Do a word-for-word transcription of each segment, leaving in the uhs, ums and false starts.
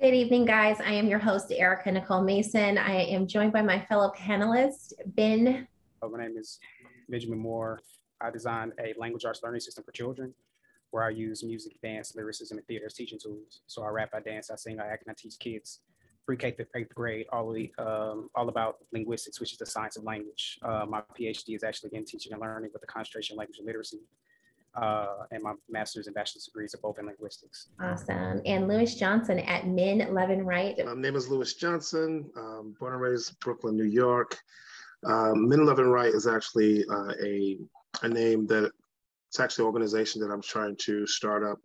Good evening, guys. I am your host, Erica Nicole Mason. I am joined by my fellow panelist, Ben. My name is Benjamin Moore. I designed a language arts learning system for children where I use music, dance, lyricism, and theater as teaching tools. So I rap, I dance, I sing, I act, and I teach kids pre-K through eighth grade, all, the, um, all about linguistics, which is the science of language. Uh, my PhD is actually in teaching and learning with a concentration in language and literacy. Uh, and my master's and bachelor's degrees are both in linguistics. Awesome. And Louis Johnson at Men Lovin Right. My name is Louis Johnson, um, born and raised in Brooklyn, New York. Um, Men Lovin Right is actually uh, a, a name that it's actually an organization that I'm trying to start up,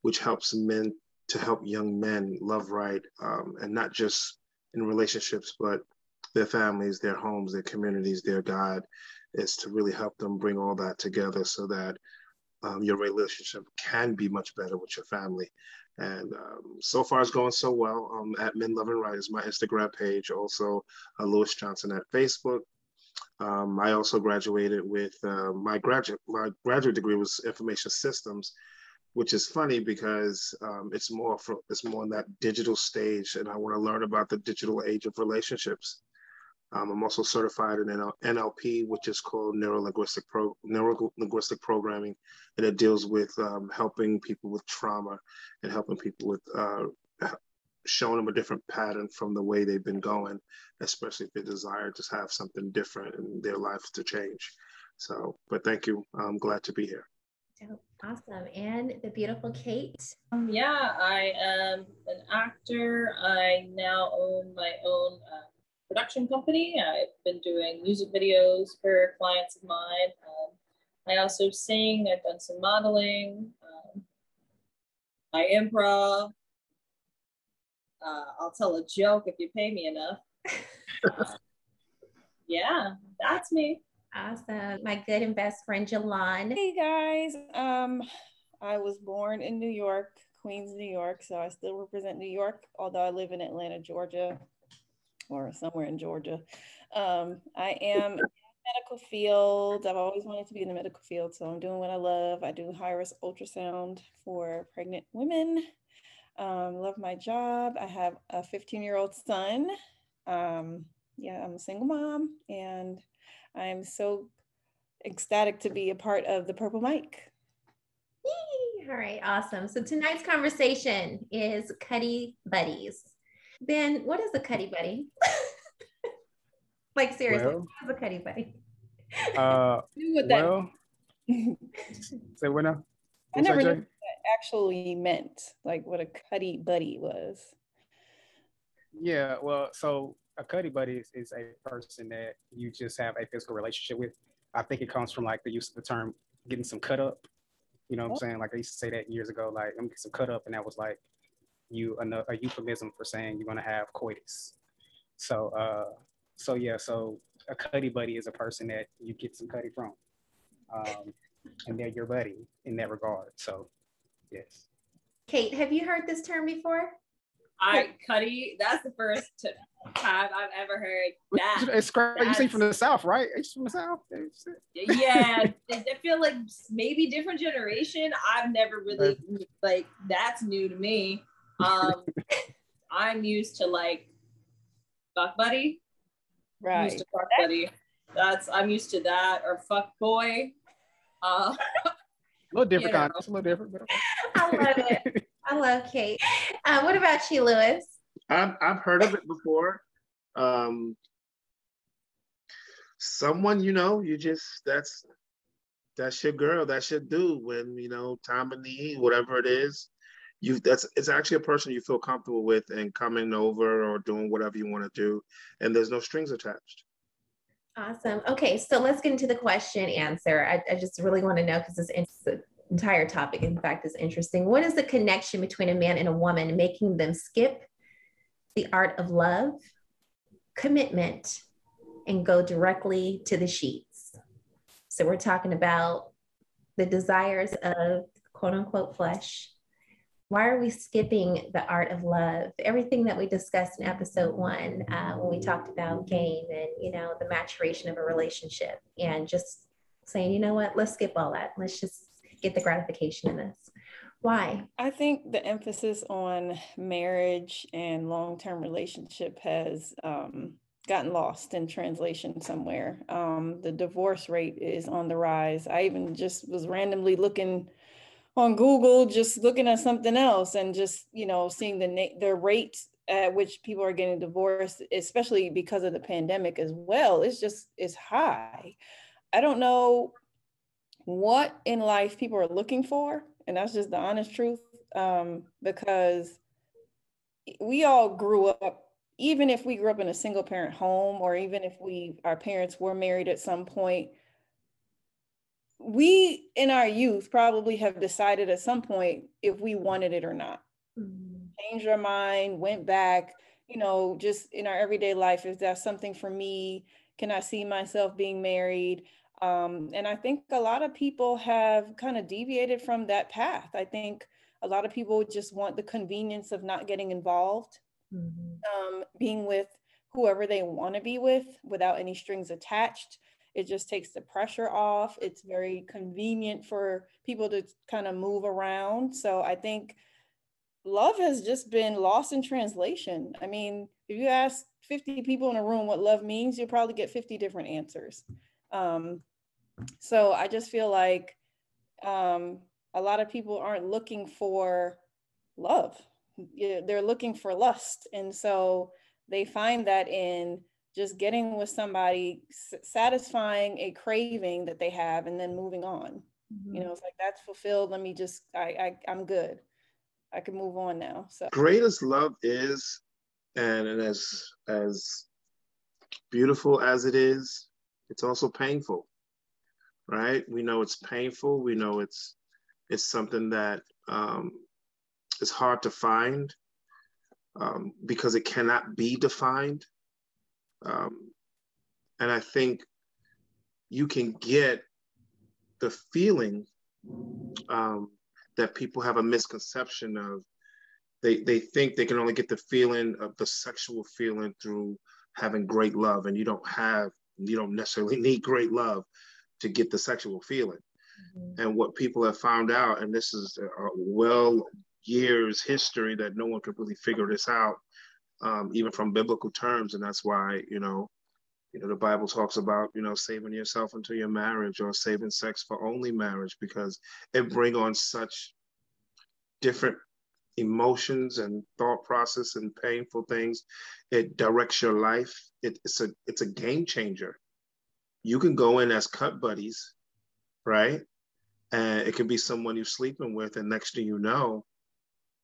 which helps men to help young men love right, um, and not just in relationships, but their families, their homes, their communities, their God, is to really help them bring all that together so that Um, your relationship can be much better with your family. And um, so far it's going so well. Um, at Men Lovin Right is my Instagram page, also uh, Louis Johnson at Facebook. Um, I also graduated with, uh, my, graduate, my graduate degree was information systems, which is funny because um, it's, more for, it's more in that digital stage, and I wanna learn about the digital age of relationships. Um, I'm also certified in N L P, which is called neuro-linguistic pro neuro-linguistic programming, and it deals with um, helping people with trauma and helping people with uh, showing them a different pattern from the way they've been going, especially if they desire to have something different in their life to change. So, but thank you. I'm glad to be here. Awesome. And the beautiful Kate. Um, yeah, I am an actor. I now own my own uh, production company. I've been doing music videos for clients of mine. Um, I also sing, I've done some modeling, um, I improv, uh, I'll tell a joke if you pay me enough. uh, yeah, that's me. Awesome. My good and best friend, Jalon. Hey guys, um, I was born in New York, Queens, New York, so I still represent New York, although I live in Atlanta, Georgia, or somewhere in Georgia. Um, I am in the medical field. I've always wanted to be in the medical field, so I'm doing what I love. I do high-risk ultrasound for pregnant women. Um, love my job. I have a fifteen-year-old son. Um, yeah, I'm a single mom, and I'm so ecstatic to be a part of the Purple Mic. Yay! All right, awesome. So tonight's conversation is Cuddy Buddies. Ben, what is a Cuddy Buddy? Like, seriously, well, what is a Cuddy Buddy? Uh, what that well, say what now? I never knew what that actually meant, like what a Cuddy Buddy was. Yeah, well, so a Cuddy Buddy is, is a person that you just have a physical relationship with. I think it comes from like the use of the term getting some cut up. You know what oh. I'm saying? Like I used to say that years ago, like, let me get some cut up, and that was like, you a euphemism for saying you're going to have coitus. So, uh, so yeah, so a Cuddy Buddy is a person that you get some cuddy from. Um, and they're your buddy in that regard. So, yes. Kate, have you heard this term before? I, Cuddy, that's the first time I've ever heard that. It's crazy. You say from the South, right? It's from the South. Yeah, I feel like maybe different generation. I've never really, like, that's new to me. um I'm used to like fuck buddy, right? I'm used to fuck buddy. That's I'm used to that, or fuck boy. Uh, a little different, kind of, a little different. But okay. I love it. I love Kate. Uh, what about you, Louis? I've I've heard of it before. Um, someone you know, you just that's that's your girl, that's your dude. When you know time of need, whatever it is. You, that's it's actually a person you feel comfortable with and coming over or doing whatever you want to do, and there's no strings attached. Awesome. Okay, so let's get into the question answer. I, I just really want to know, because this entire topic, in fact, is interesting. What is the connection between a man and a woman making them skip the art of love, commitment, and go directly to the sheets? So we're talking about the desires of quote unquote flesh. Why are we skipping the art of love? Everything that we discussed in episode one, uh, when we talked about game and, you know, the maturation of a relationship, and just saying, you know what, let's skip all that. Let's just get the gratification in this. Why? I think the emphasis on marriage and long-term relationship has um, gotten lost in translation somewhere. Um, the divorce rate is on the rise. I even just was randomly looking on Google, just looking at something else, and just, you know, seeing the na- the rate at which people are getting divorced, especially because of the pandemic as well. It's just, it's high. I don't know what in life people are looking for. And that's just the honest truth, um, because we all grew up, even if we grew up in a single parent home, or even if we, our parents were married at some point, we in our youth probably have decided at some point if we wanted it or not. Mm-hmm. Changed our mind, went back, you know, just in our everyday life, is that something for me? Can I see myself being married? Um, and I think a lot of people have kind of deviated from that path. I think a lot of people just want the convenience of not getting involved, mm-hmm. um, being with whoever they want to be with without any strings attached. It just takes the pressure off. It's very convenient for people to kind of move around. So I think love has just been lost in translation. I mean, if you ask fifty people in a room what love means, you'll probably get fifty different answers. Um, so I just feel like, um, a lot of people aren't looking for love. They're looking for lust. And so they find that in just getting with somebody, s- satisfying a craving that they have, and then moving on, mm-hmm. you know, it's like, that's fulfilled. Let me just, I, I, I'm good. I can move on now. So greatest love is, and, and as, as beautiful as it is, it's also painful, right? We know it's painful. We know it's it's something that um, is hard to find um, because it cannot be defined. Um, and I think you can get the feeling um, that people have a misconception of. They they think they can only get the feeling of the sexual feeling through having great love, and you don't have. You don't necessarily need great love to get the sexual feeling. Mm-hmm. And what people have found out, and this is a well years history that no one could really figure this out, um, even from biblical terms. And that's why, you know, you know, the Bible talks about, you know, saving yourself until your marriage, or saving sex for only marriage, because it brings on such different emotions and thought process and painful things. It directs your life. It, it's a it's a game changer. You can go in as cut buddies, right? And it could be someone you're sleeping with, and next thing you know,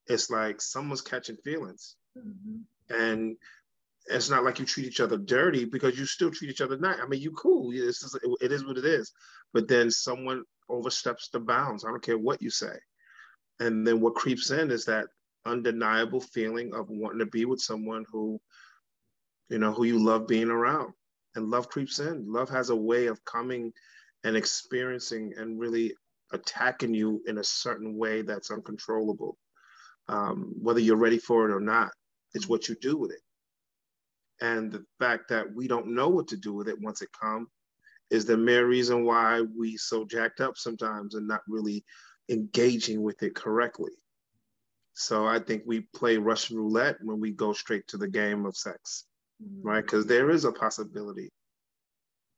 it's like someone's catching feelings, mm-hmm. and it's not like you treat each other dirty, because you still treat each other nice. I mean, you cool. It's just, it is what it is. But then someone oversteps the bounds. I don't care what you say. And then what creeps in is that undeniable feeling of wanting to be with someone who, you know, who you love being around. And love creeps in. Love has a way of coming and experiencing and really attacking you in a certain way that's uncontrollable. Um, whether you're ready for it or not, it's what you do with it. And the fact that we don't know what to do with it once it comes is the mere reason why we so jacked up sometimes and not really engaging with it correctly. So I think we play Russian roulette when we go straight to the game of sex, mm-hmm. right? Because there is a possibility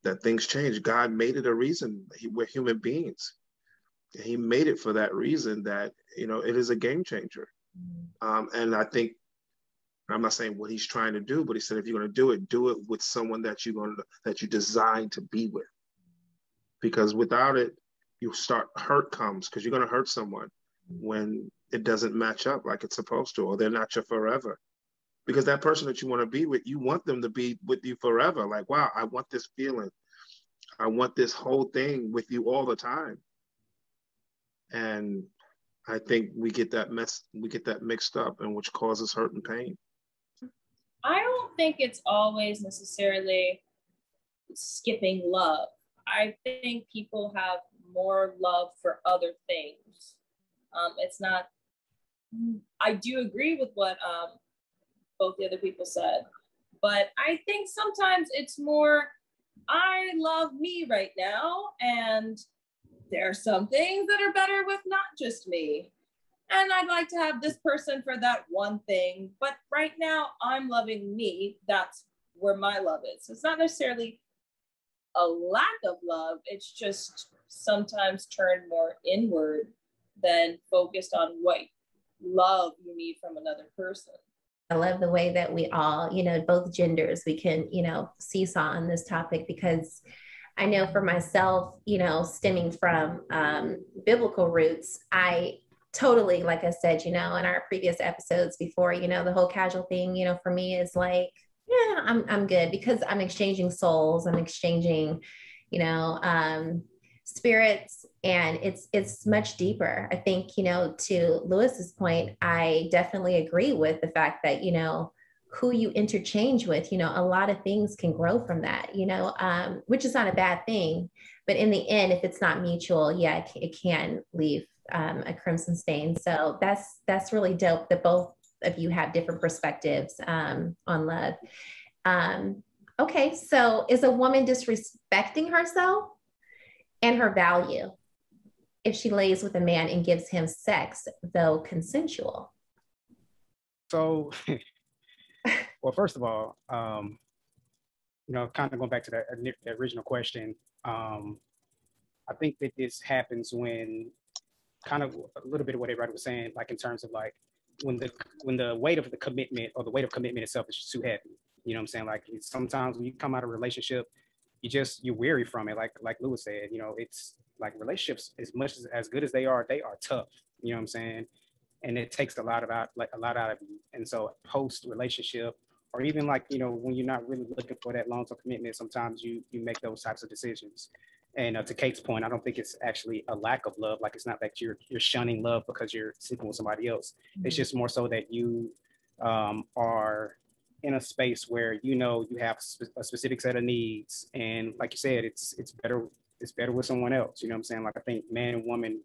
that things change. God made it a reason. He, we're human beings. He made it for that reason, that, you know, it is a game changer. Mm-hmm. Um, and I think, I'm not saying what he's trying to do, but he said, if you're going to do it, do it with someone that you're going to, that you designed to be with. Because without it, you start, hurt comes, because you're going to hurt someone when it doesn't match up like it's supposed to, or they're not your forever. Because that person that you want to be with, you want them to be with you forever. Like, wow, I want this feeling. I want this whole thing with you all the time. And I think we get that mess, we get that mixed up, and which causes hurt and pain. I don't think it's always necessarily skipping love. I think people have more love for other things. Um, it's not, I do agree with what um, both the other people said, but I think sometimes it's more, I love me right now, and there are some things that are better with not just me. and I'd like to have this person for that one thing, but right now I'm loving me. That's where my love is. So it's not necessarily a lack of love. It's just sometimes turn more inward than focused on what love you need from another person. I love the way that we all, you know, both genders, we can, you know, seesaw on this topic, because I know for myself, you know, stemming from um, biblical roots, I totally, like I said, you know, in our previous episodes before, you know, the whole casual thing, you know, for me is like, yeah, I'm, I'm good, because I'm exchanging souls, I'm exchanging, you know, um, spirits, and it's, it's much deeper. I think, you know, to Louis's point, I definitely agree with the fact that, you know, who you interchange with, you know, a lot of things can grow from that, you know, um, which is not a bad thing, but in the end, if it's not mutual, yeah, it, it can leave um, a crimson stain. So that's, that's really dope that both of you have different perspectives um, on love. Um, okay. So is a woman disrespecting herself and her value if she lays with a man and gives him sex, though consensual? So, well, first of all, um, you know, kind of going back to that, that original question, um, I think that this happens when kind of a little bit of what everybody was saying, like in terms of like when the when the weight of the commitment or the weight of commitment itself is just too heavy. You know what I'm saying? Like sometimes when you come out of a relationship, you just, you're weary from it. Like like Louis said, you know, it's like relationships, as much as, as good as they are, they are tough. You know what I'm saying? And it takes a lot of out, like a lot out of you. And so post relationship, or even like, you know, when you're not really looking for that long-term commitment, sometimes you you make those types of decisions. And uh, to Kate's point, I don't think it's actually a lack of love. Like, it's not that you're you're shunning love because you're sleeping with somebody else. Mm-hmm. It's just more so that you um, are in a space where, you know, you have sp- a specific set of needs. And like you said, it's it's better it's better with someone else. You know what I'm saying? Like, I think man and woman,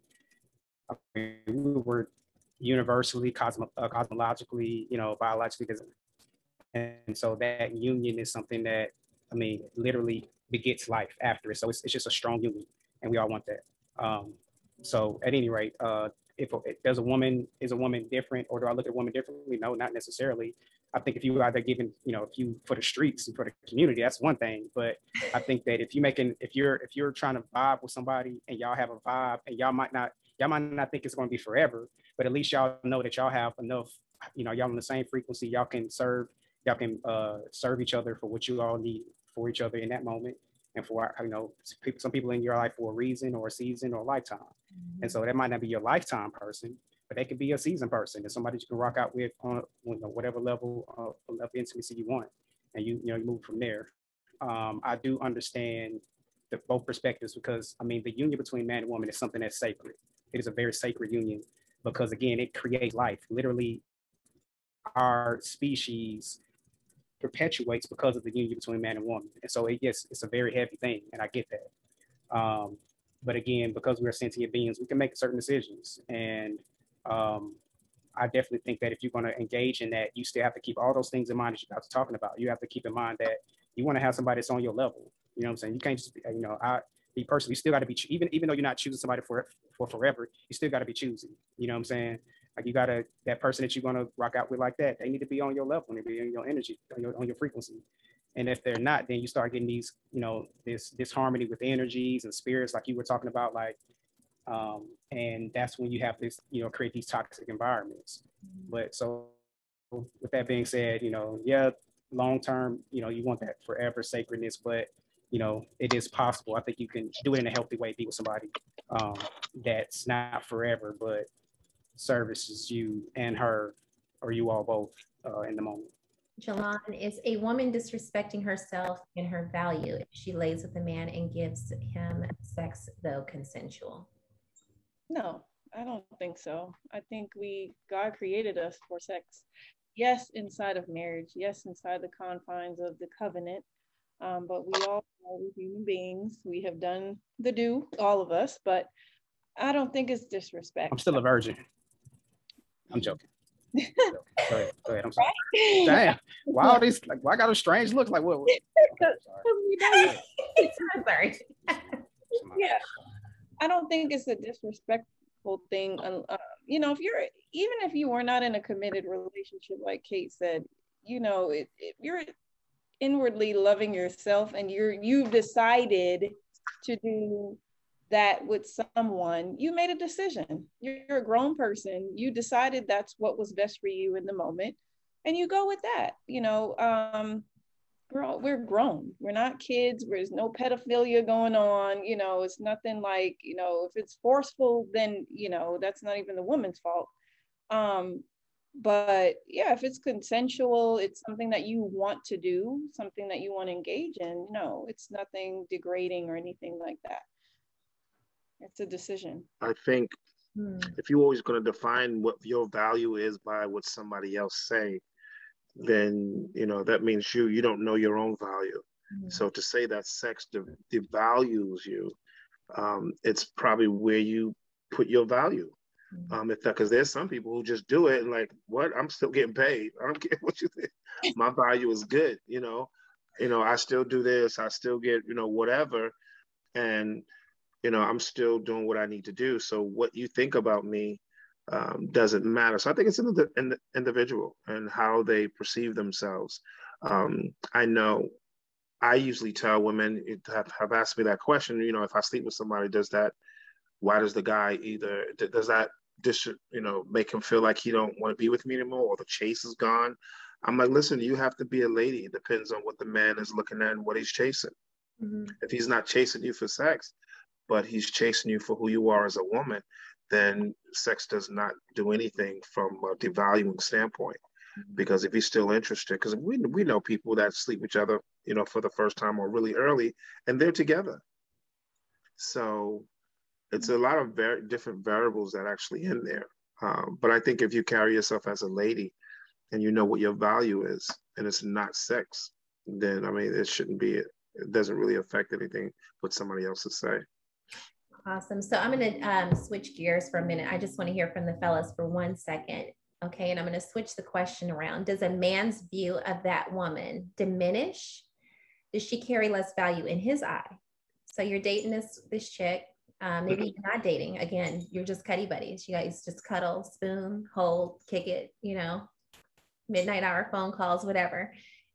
I mean, we were universally, cosmo- uh, cosmologically, you know, biologically, and so that union is something that, I mean, literally begets life after it. So it's, it's just a strong union, and we all want that. Um, so at any rate, uh, if, if does a woman, is a woman different, or do I look at a woman differently? No, not necessarily. I think if you are there giving, you know, if you for the streets and for the community, that's one thing. But I think that if you making, if you're if you're trying to vibe with somebody and y'all have a vibe, and y'all might not y'all might not think it's going to be forever, but at least y'all know that y'all have enough, you know, y'all on the same frequency. Y'all can serve. Y'all can uh, serve each other for what you all need for each other in that moment, and for, you know, some people in your life for a reason or a season or a lifetime. Mm-hmm. And so that might not be your lifetime person, but they could be a season person. It's somebody you can rock out with on, you know, whatever level of, of intimacy you want, and you you know you move from there. Um, I do understand the both perspectives, because I mean the union between man and woman is something that's sacred. It is a very sacred union, because again it creates life. Literally, our species perpetuates because of the union between man and woman. And so it, yes, it's a very heavy thing, and I get that. Um, but again, because we are sentient beings, we can make certain decisions. And um, I definitely think that if you're gonna engage in that, you still have to keep all those things in mind that you guys are talking about. You have to keep in mind that you wanna have somebody that's on your level. You know what I'm saying? You can't just, you know, I, me personally, you still gotta be, even, even though you're not choosing somebody for, for forever, you still gotta be choosing. You know what I'm saying? Like, you gotta, that person that you're gonna rock out with like that, they need to be on your level, and they be on your energy, on your, on your frequency. And if they're not, then you start getting these, you know, this disharmony with energies and spirits, like you were talking about, like, um, and that's when you have this, you know, create these toxic environments. But so, with that being said, you know, yeah, long term, you know, you want that forever sacredness, but you know, it is possible. I think you can do it in a healthy way, be with somebody um, that's not forever, but services you and her, or you all both uh, in the moment. Jalon, is a woman disrespecting herself and her value if she lays with a man and gives him sex, though consensual? No, I don't think so. I think we, God created us for sex. Yes, inside of marriage. Yes, inside the confines of the covenant. Um, but we all are human beings. We have done the do, all of us, but I don't think it's disrespect. I'm still a virgin. I'm joking. I'm joking. Go ahead. Go ahead. I'm sorry. Right? Damn. Why all these, like, why I got a strange look? Like, what? what? I'm sorry. Yeah. I don't think it's a disrespectful thing, uh, you know, if you're, even if you are not in a committed relationship, like Kate said, you know, if, if you're inwardly loving yourself and you're, you've decided to do that with someone, you made a decision. You're, you're a grown person. You decided that's what was best for you in the moment, and you go with that. You know, um, we're all, we're grown. We're not kids. There's no pedophilia going on. You know, it's nothing like, you know, if it's forceful, then, you know, that's not even the woman's fault. Um, but yeah, if it's consensual, it's something that you want to do, something that you want to engage in. No, it's nothing degrading or anything like that. It's a decision. I think hmm. if you're always going to define what your value is by what somebody else say, then, you know, that means you, you don't know your own value. Hmm. So to say that sex dev devalues you, um, it's probably where you put your value. Hmm. Um, if that, because there's some people who just do it and like, what? I'm still getting paid. I don't care what you think. My value is good. You know, you know, I still do this. I still get, you know, whatever. And, you know, I'm still doing what I need to do. So what you think about me um, doesn't matter. So I think it's in the, in the individual and how they perceive themselves. Um, I know I usually tell women, it have, have asked me that question, you know, if I sleep with somebody, does that, why does the guy either, does that, you know, make him feel like he don't want to be with me anymore, or the chase is gone? I'm like, listen, you have to be a lady. It depends on what the man is looking at and what he's chasing. Mm-hmm. If he's not chasing you for sex, but he's chasing you for who you are as a woman, then sex does not do anything from a devaluing standpoint. Mm-hmm. Because if he's still interested, because we, we know people that sleep with each other, you know, for the first time or really early, and they're together. So it's a lot of very different variables that are actually in there. Um, but I think if you carry yourself as a lady and you know what your value is, and it's not sex, then, I mean, it shouldn't be, it, it doesn't really affect anything what somebody else would say. Awesome. So I'm going to um, switch gears for a minute. I just want to hear from the fellas for one second. Okay. And I'm going to switch the question around. Does a man's view of that woman diminish? Does she carry less value in his eye? So you're dating this, this chick, um, maybe mm-hmm. you're not dating. Again, you're just cuddy buddies. You guys just cuddle, spoon, hold, kick it, you know, midnight hour phone calls, whatever.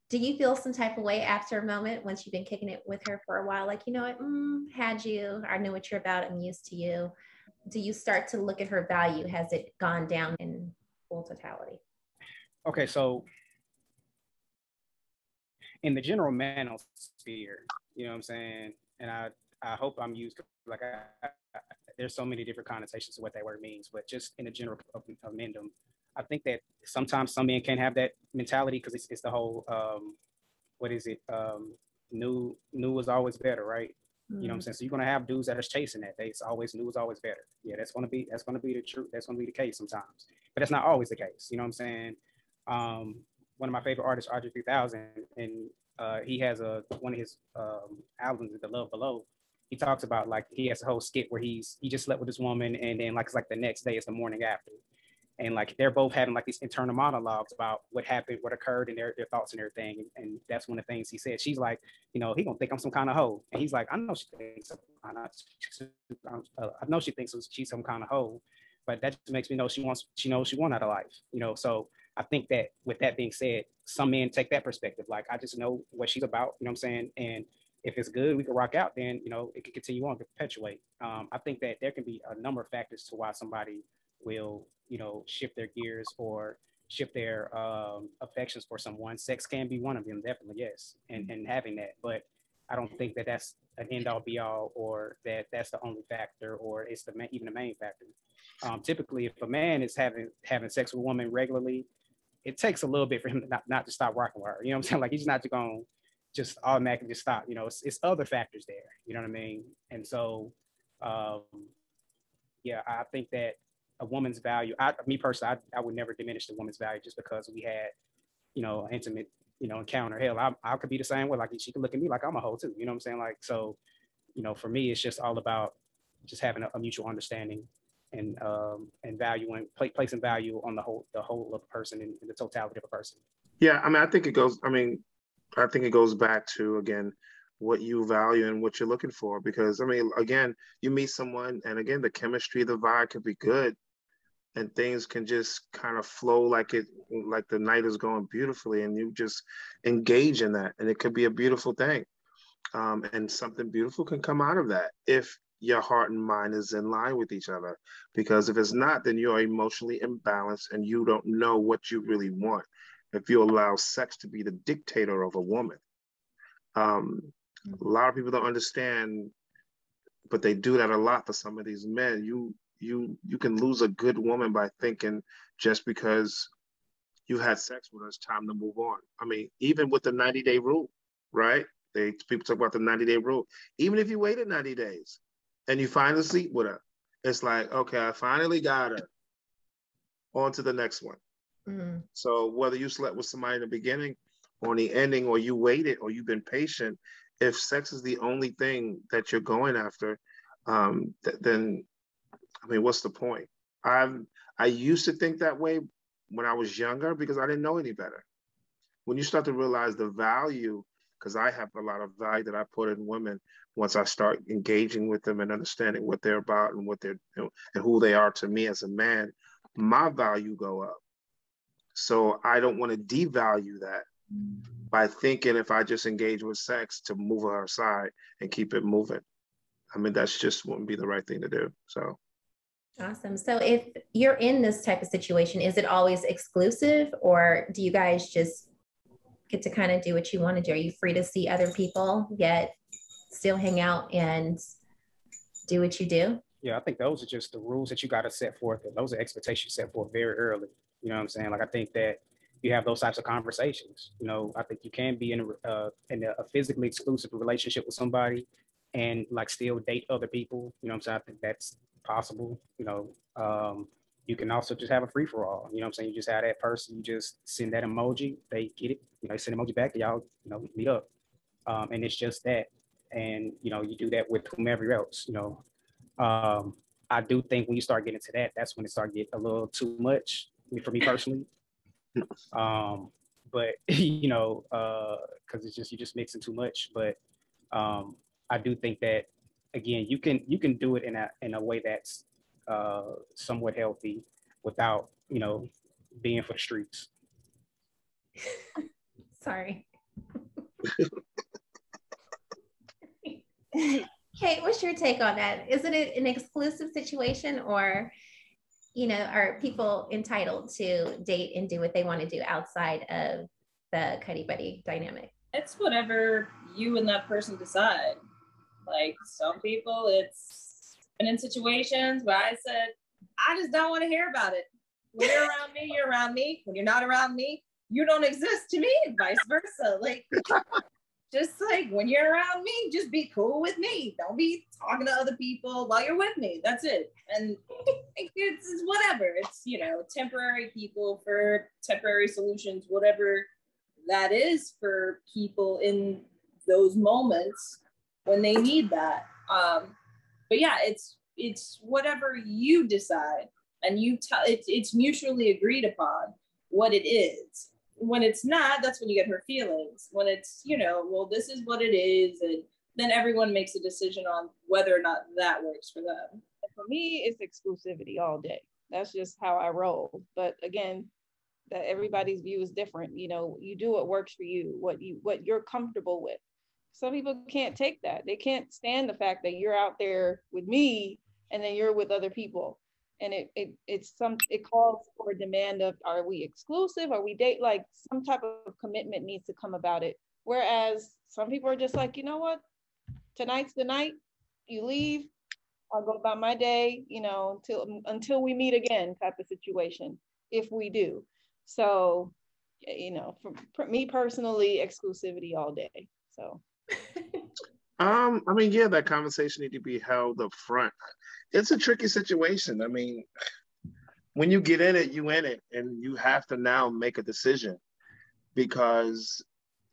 Do you feel some type of way after a moment once you've been kicking it with her for a while? Like, you know what, mm, had you, I know what you're about, I'm used to you. Do you start to look at her value? Has it gone down in full totality? Okay, so in the general manosphere, you know what I'm saying? And I, I hope I'm used, like I, I, there's so many different connotations of what that word means, but just in the general of, of mendom, I think that sometimes some men can't have that mentality because it's, it's the whole, um, what is it? Um, new new is always better, right? Mm-hmm. You know what I'm saying? So you're gonna have dudes that are chasing that. They, it's always new is always better. Yeah, that's gonna be that's gonna be the truth. That's gonna be the case sometimes, but that's not always the case. You know what I'm saying? Um, one of my favorite artists, R J three thousand, and uh, he has a one of his um, albums, The Love Below. He talks about like he has a whole skit where he's he just slept with this woman, and then like it's like the next day, it's the morning after. And like, they're both having like these internal monologues about what happened, what occurred, and their, their thoughts and everything. And, and that's one of the things he said. She's like, you know, he gonna think I'm some kind of hoe. And he's like, I know she thinks I'm not, she's, uh, I know she thinks she's some kind of hoe, but that just makes me know she wants, she knows she wants out of life, you know? So I think that with that being said, some men take that perspective. Like, I just know what she's about, you know what I'm saying? And if it's good, we can rock out, then, you know, it can continue on to perpetuate. Um, I think that there can be a number of factors to why somebody will, you know, shift their gears or shift their um, affections for someone. Sex can be one of them, definitely, yes, and, and having that. But I don't think that that's an end-all, be-all, or that that's the only factor, or it's the even the main factor. Um, typically, if a man is having having sex with a woman regularly, it takes a little bit for him to not, not to stop rocking with her. You know what I'm saying? Like, he's not going to just automatically just stop. You know, it's, it's other factors there. You know what I mean? And so, um, yeah, I think that a woman's value, I, me personally, I, I would never diminish the woman's value just because we had, you know, an intimate, you know, encounter. Hell, I, I could be the same way. Like, she could look at me like I'm a hoe too. You know what I'm saying? Like, so, you know, for me, it's just all about just having a, a mutual understanding and um, and valuing, pl placing value on the whole, the whole of a person and, and the totality of a person. Yeah, I mean, I think it goes. I mean, I think it goes back to, again, what you value and what you're looking for. Because I mean, again, you meet someone, and again, the chemistry, the vibe could be good, and things can just kind of flow like it, like the night is going beautifully, and you just engage in that, and it could be a beautiful thing. Um, and something beautiful can come out of that if your heart and mind is in line with each other. Because if it's not, then you're emotionally imbalanced and you don't know what you really want if you allow sex to be the dictator of a woman. Um, a lot of people don't understand, but they do that a lot for some of these men. You you you can lose a good woman by thinking just because you had sex with her, it's time to move on. I mean, even with the ninety-day rule, right? They, people talk about the ninety-day rule. Even if you waited ninety days and you finally sleep with her, it's like, okay, I finally got her. On to the next one. Mm-hmm. So whether you slept with somebody in the beginning or the ending, or you waited, or you've been patient, if sex is the only thing that you're going after, um, th- then, I mean, what's the point? I'm, I used to think that way when I was younger because I didn't know any better. When you start to realize the value, because I have a lot of value that I put in women once I start engaging with them and understanding what they're about and what they're, you know, and who they are to me as a man, my value go up. So I don't want to devalue that by thinking if I just engage with sex to move her aside and keep it moving. I mean, that's just wouldn't be the right thing to do. So. Awesome. So if you're in this type of situation, is it always exclusive, or do you guys just get to kind of do what you want to do? Are you free to see other people yet still hang out and do what you do? Yeah, I think those are just the rules that you got to set forth, and those are expectations set forth very early. You know what I'm saying? Like, I think that you have those types of conversations. You know, I think you can be in a, uh, in a physically exclusive relationship with somebody and like still date other people. You know what I'm saying? I think that's possible. You know, um, you can also just have a free for all. You know what I'm saying? You just have that person, you just send that emoji, they get it, you know, you send emoji back to y'all, you know, meet up. Um, and it's just that. And, you know, you do that with whomever else, you know. Um, I do think when you start getting to that, that's when it starts getting a little too much for me personally. Um, but, you know, uh, cause it's just, you're just mixing too much. But um, I do think that, again, you can, you can do it in a, in a way that's, uh somewhat healthy without, you know, being for the streets. Sorry. Kate, what's your take on that? Isn't it an exclusive situation, or, you know, are people entitled to date and do what they want to do outside of the cuddy buddy dynamic? It's whatever you and that person decide. Like, some people it's And in situations where I said, I just don't want to hear about it. When you're around me, you're around me. When you're not around me, you don't exist to me, and vice versa. Like, just like when you're around me, just be cool with me. Don't be talking to other people while you're with me. That's it. And it's, it's whatever. It's, you know, temporary people for temporary solutions, whatever that is for people in those moments when they need that. Um, But yeah, it's it's whatever you decide, and you tell it's it's mutually agreed upon what it is. When it's not, that's when you get her feelings. When it's, you know, well, this is what it is, and then everyone makes a decision on whether or not that works for them. For me, it's exclusivity all day. That's just how I roll. But again, that everybody's view is different. You know, you do what works for you, what you what you're comfortable with. Some people can't take that. They can't stand the fact that you're out there with me and then you're with other people. And it it it's some it calls for a demand of, are we exclusive? Are we date? Like, some type of commitment needs to come about it. Whereas some people are just like, you know what? Tonight's the night. You leave. I'll go about my day, you know, until until we meet again type of situation, if we do. So, you know, for, for me personally, exclusivity all day. So. um I mean, yeah, that conversation needs to be held up front. It's a tricky situation. I mean, when you get in it, you in it, and you have to now make a decision, because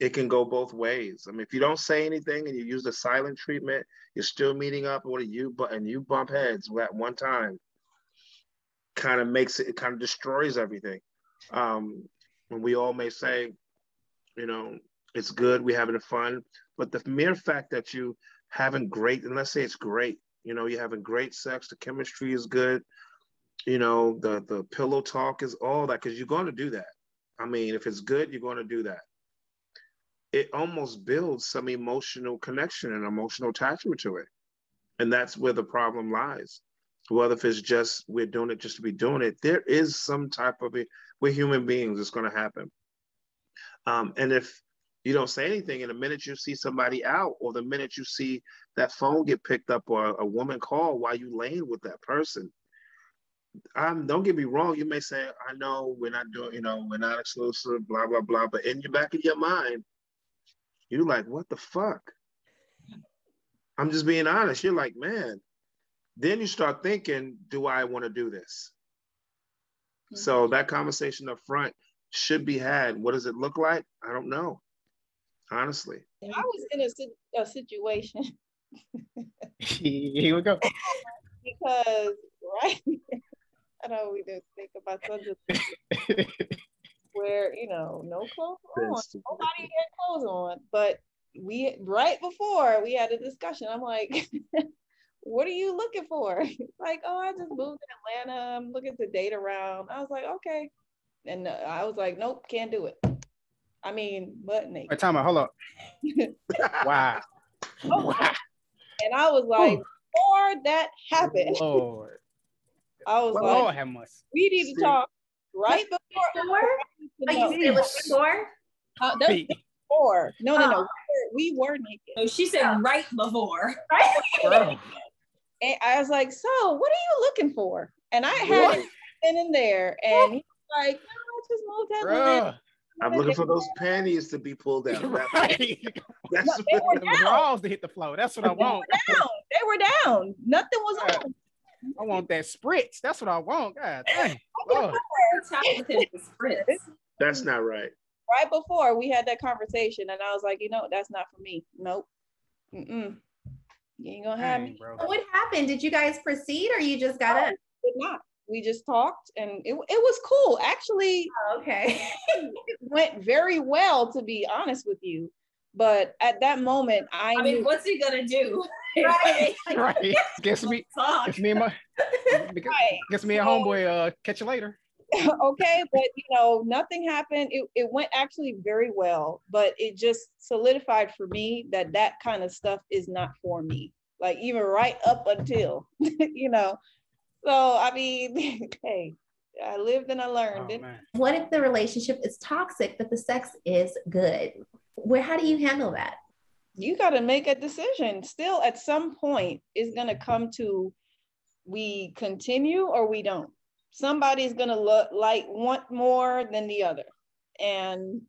it can go both ways. I mean, if you don't say anything and you use the silent treatment, you're still meeting up, what are you but and you bump heads at one time, kind of makes it, it kind of destroys everything. Um when we all may say, you know, it's good, we're having fun, but the mere fact that you having great, and let's say it's great, you know, you're having great sex, the chemistry is good, you know, the the pillow talk is all that, because you're going to do that. I mean, if it's good, you're going to do that. It almost builds some emotional connection and emotional attachment to it. And that's where the problem lies. Whether if it's just we're doing it just to be doing it, there is some type of it. We're human beings. It's going to happen. Um, and if you don't say anything, and the minute you see somebody out, or the minute you see that phone get picked up, or a woman call while you laying with that person, I'm, don't get me wrong. You may say, I know we're not doing, you know, we're not exclusive, blah, blah, blah. But in your back of your mind, you're like, what the fuck? I'm just being honest. You're like, man. Then you start thinking, do I want to do this? Mm-hmm. So that conversation up front should be had. What does it look like? I don't know, honestly. I was in a, a situation. Here we go. Because, right? I know we didn't think about something where, you know, no clothes on. Nobody had clothes on. But we, right before we had a discussion, I'm like, what are you looking for? Like, oh, I just moved to Atlanta. I'm looking to date around. I was like, okay. And uh, I was like, nope, can't do it. I mean, butt naked. Wait, time out, hold up. Wow. Oh, wow. And I was like, ooh. Before that happened, Lord. I was Lord, like, have much. We need to talk right before. Are you saying it was before? Uh, that's before. No, no, no. We were naked. So she said right before. Right? And I was like, so what are you looking for? And I had it in there, and he's like, no, I just moved that. I'm looking for those panties to be pulled down. Right. That's no, they what the bras to hit the floor. That's what I want. They were down. They were down. Nothing was right. on. I want that spritz. That's what I want. God dang. Lord. That's not right. Right before we had that conversation, and I was like, you know, that's not for me. Nope. Mm-mm. You ain't gonna have dang, me. Bro. What happened? Did you guys proceed, or you just got up? Did not. We just talked, and it, it was cool. Actually, oh, okay. It went very well, to be honest with you. But at that moment, I, I mean, what's he gonna do? Right. Right. Guess me. Guess me and my right. Guess me a homeboy. Uh, catch you later. Okay, but you know, nothing happened. It, it went actually very well, but it just solidified for me that that kind of stuff is not for me. Like, even right up until, you know. So, I mean, hey, I lived and I learned. Oh, what if the relationship is toxic, but the sex is good? Where, how do you handle that? You got to make a decision. Still, at some point, it's going to come to, we continue or we don't. Somebody's gonna look like want more than the other, and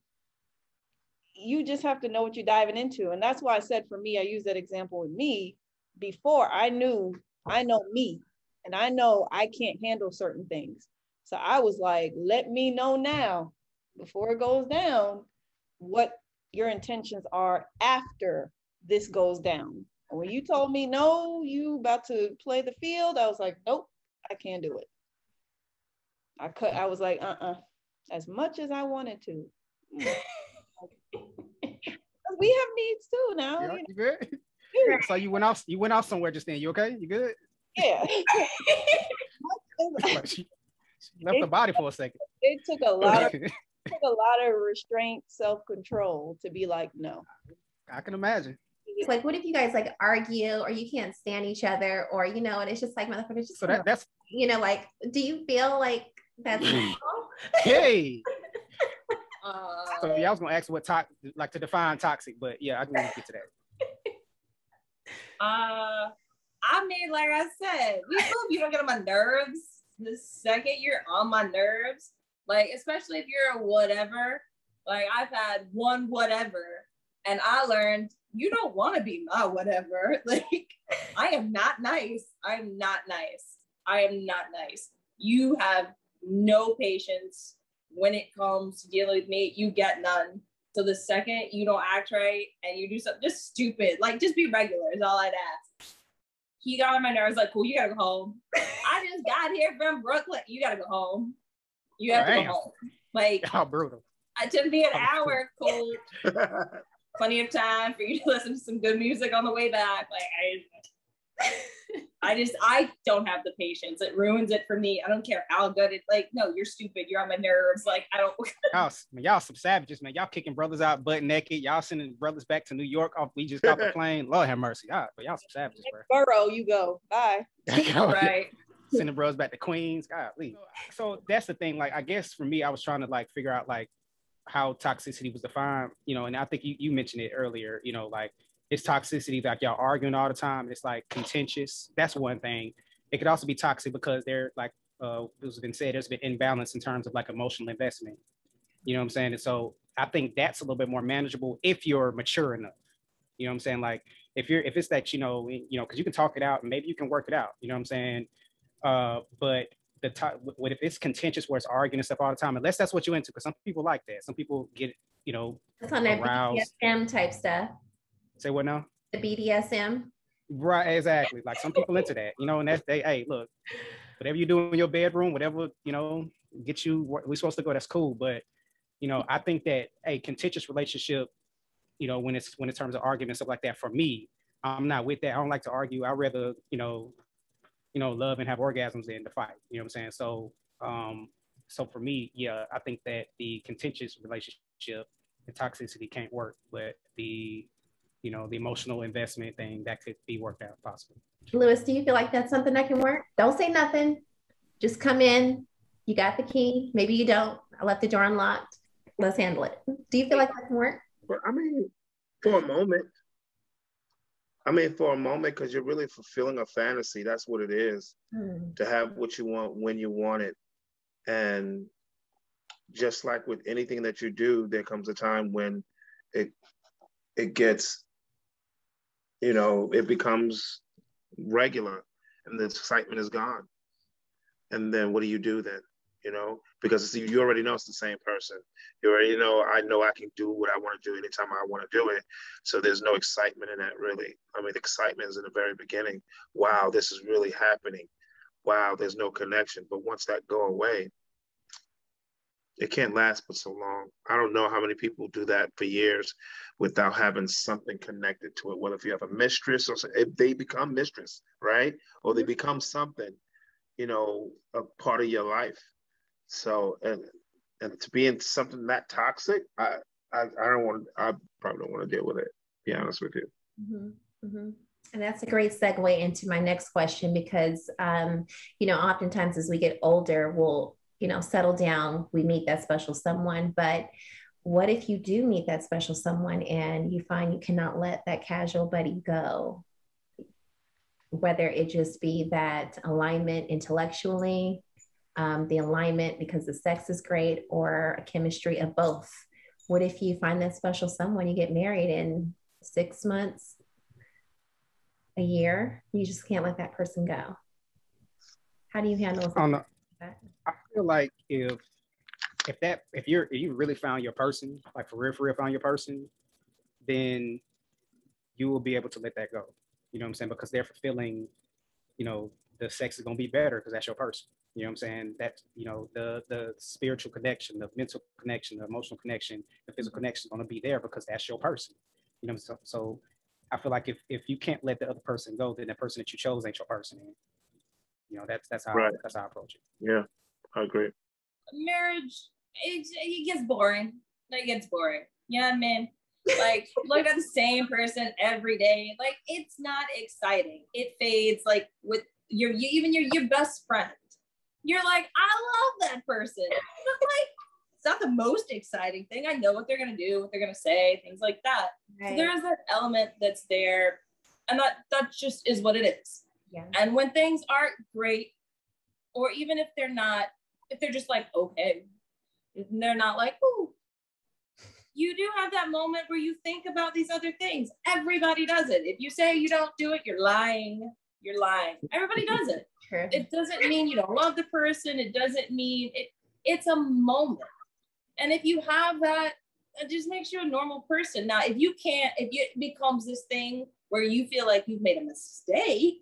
you just have to know what you're diving into. And that's why I said, for me, I use that example with me. Before, I knew I know me, and I know I can't handle certain things. So I was like, let me know now, before it goes down, what your intentions are after this goes down. And when you told me, no, you about to play the field, I was like, nope, I can't do it. I cut, I was like, uh-uh, as much as I wanted to. We have needs too now. Yeah, you know? You good? So you went off, you went off somewhere just then. You okay? You good? Yeah. She left it, the body for a second. It took a lot of it took a lot of restraint, self-control to be like, no. I can imagine. It's like, what if you guys like argue, or you can't stand each other, or you know, and it's just like, motherfuckers, just so that, that's you know, like, do you feel like that's hey uh, so yeah, I was gonna ask what to- like to define toxic, but yeah, I can get to that. uh I mean, like I said, you know, if you don't get on my nerves the second you're on my nerves, like, especially if you're a whatever, like I've had one whatever, and I learned, you don't want to be my whatever. Like, I am not nice. I'm not nice. I am not nice. You have no patience when it comes to dealing with me. You get none. So the second you don't act right and you do something just stupid, like, just be regular is all I'd ask. He got on my nerves. Like, cool, you gotta go home. I just got here from Brooklyn. You gotta go home. You have Damn. to go home. Like, how brutal. It took me an how hour, cool. Plenty of time for you to listen to some good music on the way back. Like, I I just, I don't have the patience. It ruins it for me. I don't care how good it, like, no, you're stupid. You're on my nerves. Like, I don't. y'all, man, y'all some savages, man. Y'all kicking brothers out butt naked. Y'all sending brothers back to New York off. We just got the plane. Lord have mercy. Y'all, but y'all some savages, bro. Burrow, you go. Bye. Right. Sending bros back to Queens. God, leave. So that's the thing. Like, I guess for me, I was trying to like figure out like how toxicity was defined, you know, and I think you, you mentioned it earlier, you know, like it's toxicity, like y'all arguing all the time. It's like contentious. That's one thing. It could also be toxic because they're like, uh, it was been said, there's been imbalance in terms of like emotional investment. You know what I'm saying? And so I think that's a little bit more manageable if you're mature enough. You know what I'm saying? Like if you're, if it's that, you know, you know, cause you can talk it out and maybe you can work it out. You know what I'm saying? Uh, but the top, what if it's contentious where it's arguing and stuff all the time, unless that's what you're into, because some people like that. Some people get, you know, that's on that B D S M type stuff. Say what now? The B D S M. Right, exactly. Like some people into that, you know, and that's, they, hey, look, whatever you do in your bedroom, whatever, you know, get you, we're supposed to go, that's cool. But, you know, I think that a contentious relationship, you know, when it's, when in terms of arguments, stuff like that, for me, I'm not with that. I don't like to argue. I'd rather, you know, you know, love and have orgasms in the fight. You know what I'm saying? So, um, so for me, yeah, I think that the contentious relationship, the toxicity can't work, but the, you know, the emotional investment thing that could be worked out possibly. Louis, do you feel like that's something that can work? Don't say nothing. Just come in. You got the key. Maybe you don't. I left the door unlocked. Let's handle it. Do you feel like that can work? Well, I mean, for a moment. I mean, for a moment, because you're really fulfilling a fantasy. That's what it is, mm. to have what you want when you want it. And just like with anything that you do, there comes a time when it it gets, you know, it becomes regular and the excitement is gone. And then what do you do then, you know? Because you already know it's the same person. You already know, I know I can do what I want to do anytime I want to do it. So there's no excitement in that, really. I mean, the excitement is in the very beginning. Wow, this is really happening. Wow, there's no connection. But once that go away, it can't last but so long. I don't know how many people do that for years without having something connected to it. Well, if you have a mistress, or if they become mistress, right? Or they become something, you know, a part of your life. So, and, and to be in something that toxic, I, I, I don't want, I probably don't want to deal with it, to be honest with you. Mm-hmm, mm-hmm. And that's a great segue into my next question, because, um, you know, oftentimes as we get older, we'll, you know, settle down, we meet that special someone, but what if you do meet that special someone and you find you cannot let that casual buddy go? Whether it just be that alignment intellectually, Um, the alignment because the sex is great, or a chemistry of both. What if you find that special someone, you get married in six months, a year, you just can't let that person go? How do you handle something like that? I feel like if if that if you're if you really found your person, like for real, for real found your person, then you will be able to let that go. You know what I'm saying? Because they're fulfilling, you know, the sex is gonna be better because that's your person. You know what I'm saying? That, you know, the the spiritual connection, the mental connection, the emotional connection, the physical connection is going to be there because that's your person. You know, so so I feel like if if you can't let the other person go, then the person that you chose ain't your person. And, you know, that's that's how right. that's how I approach it. Yeah, I agree. Marriage, it, it gets boring. Like, it gets boring. You know what I mean? Like, look at the same person every day. Like, it's not exciting. It fades. Like with your you, even your your best friend. You're like, I love that person. But like, it's not the most exciting thing. I know what they're going to do, what they're going to say, things like that. Right. So there is that element that's there. And that, that just is what it is. Yeah. And when things aren't great, or even if they're not, if they're just like, okay, and they're not like, ooh, you do have that moment where you think about these other things. Everybody does it. If you say you don't do it, you're lying. You're lying. Everybody does it. It doesn't mean you don't love the person. It doesn't mean it. It's a moment. And if you have that, it just makes you a normal person. Now, if you can't, if it becomes this thing where you feel like you've made a mistake,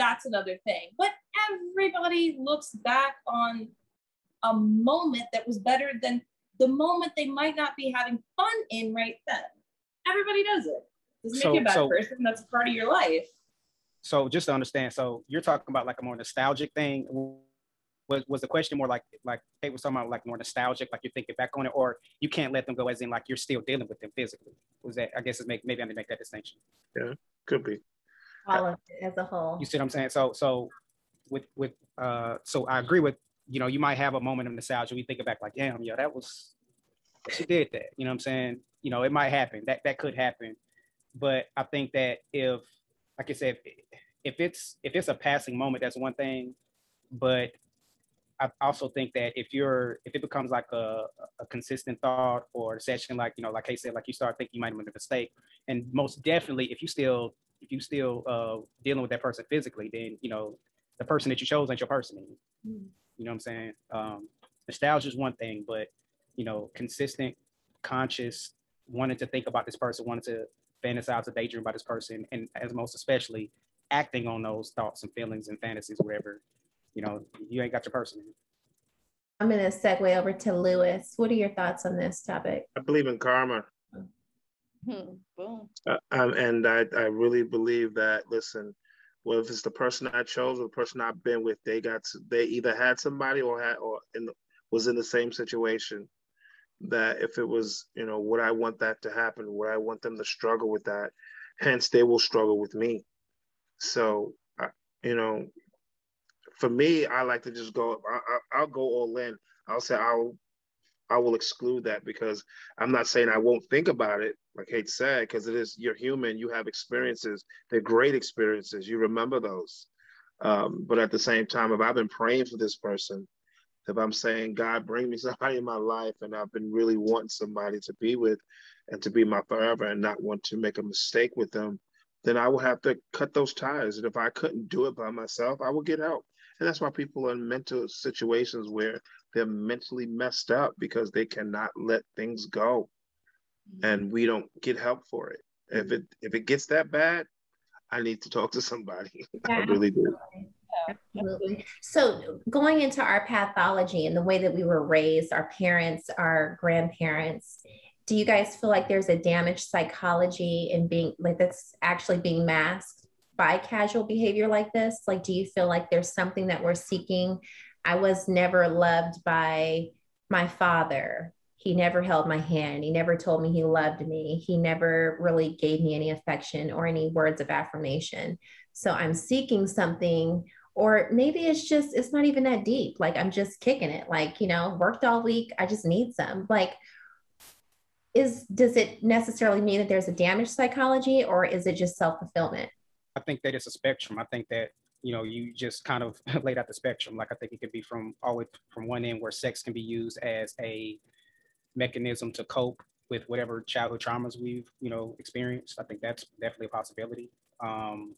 that's another thing. But everybody looks back on a moment that was better than the moment they might not be having fun in right then. Everybody does it. Doesn't so, make you a bad so, person. That's part of your life. So just to understand, so you're talking about like a more nostalgic thing. Was, was the question more like, like Kate was talking about, like more nostalgic, like you're thinking back on it, or you can't let them go as in like you're still dealing with them physically? Was that, I guess it's make, maybe I need to make that distinction. Yeah, could be. All of it as a whole. You see what I'm saying? So, so with, with, uh, so I agree with, you know, you might have a moment of nostalgia. We think back like, damn, yo, that was, she did that. You know what I'm saying? You know, it might happen. That, that could happen. But I think that if, like I said, if it's, if it's a passing moment, that's one thing. But I also think that if you're, if it becomes like a, a consistent thought or session, like, you know, like Kate said, like you start thinking you might have made a mistake. And most definitely, if you still, if you still uh, dealing with that person physically, then, you know, the person that you chose ain't your person anymore. Mm-hmm. You know what I'm saying? Um, nostalgia is one thing, but, you know, consistent, conscious, wanting to think about this person, wanting to fantasize or daydream about this person, and as most especially acting on those thoughts and feelings and fantasies, wherever, you know, you ain't got your person. I'm going to segue over to Louis. What are your thoughts on this topic? I believe in karma. Hmm. Boom. Uh, um, and I, I really believe that, listen, well, if it's the person I chose or the person I've been with, they got to, they either had somebody or had or in the, was in the same situation. That if it was, you know, would I want that to happen? Would I want them to struggle with that? Hence, they will struggle with me. So, I, you know, for me, I like to just go. I, I, I'll go all in. I'll say I'll, I will exclude that, because I'm not saying I won't think about it. Like Kate said, because it is, you're human. You have experiences. They're great experiences. You remember those. Um, but at the same time, if I've been praying for this person, if I'm saying, God, bring me somebody in my life, and I've been really wanting somebody to be with and to be my forever and not want to make a mistake with them, then I will have to cut those ties. And if I couldn't do it by myself, I will get help. And that's why people are in mental situations where they're mentally messed up, because they cannot let things go. Mm-hmm. And we don't get help for it. Mm-hmm. If it if it gets that bad, I need to talk to somebody. Yeah, I really do. Absolutely. So going into our pathology and the way that we were raised, our parents, our grandparents, do you guys feel like there's a damaged psychology in being like that's actually being masked by casual behavior like this? Like, do you feel like there's something that we're seeking? I was never loved by my father. He never held my hand. He never told me he loved me. He never really gave me any affection or any words of affirmation. So I'm seeking something, or maybe it's just, it's not even that deep. Like, I'm just kicking it. Like, you know, worked all week. I just need some. Like, is, does it necessarily mean that there's a damaged psychology, or is it just self-fulfillment? I think that it's a spectrum. I think that, you know, you just kind of laid out the spectrum. Like, I think it could be from always from one end where sex can be used as a mechanism to cope with whatever childhood traumas we've, you know, experienced. I think that's definitely a possibility. Um,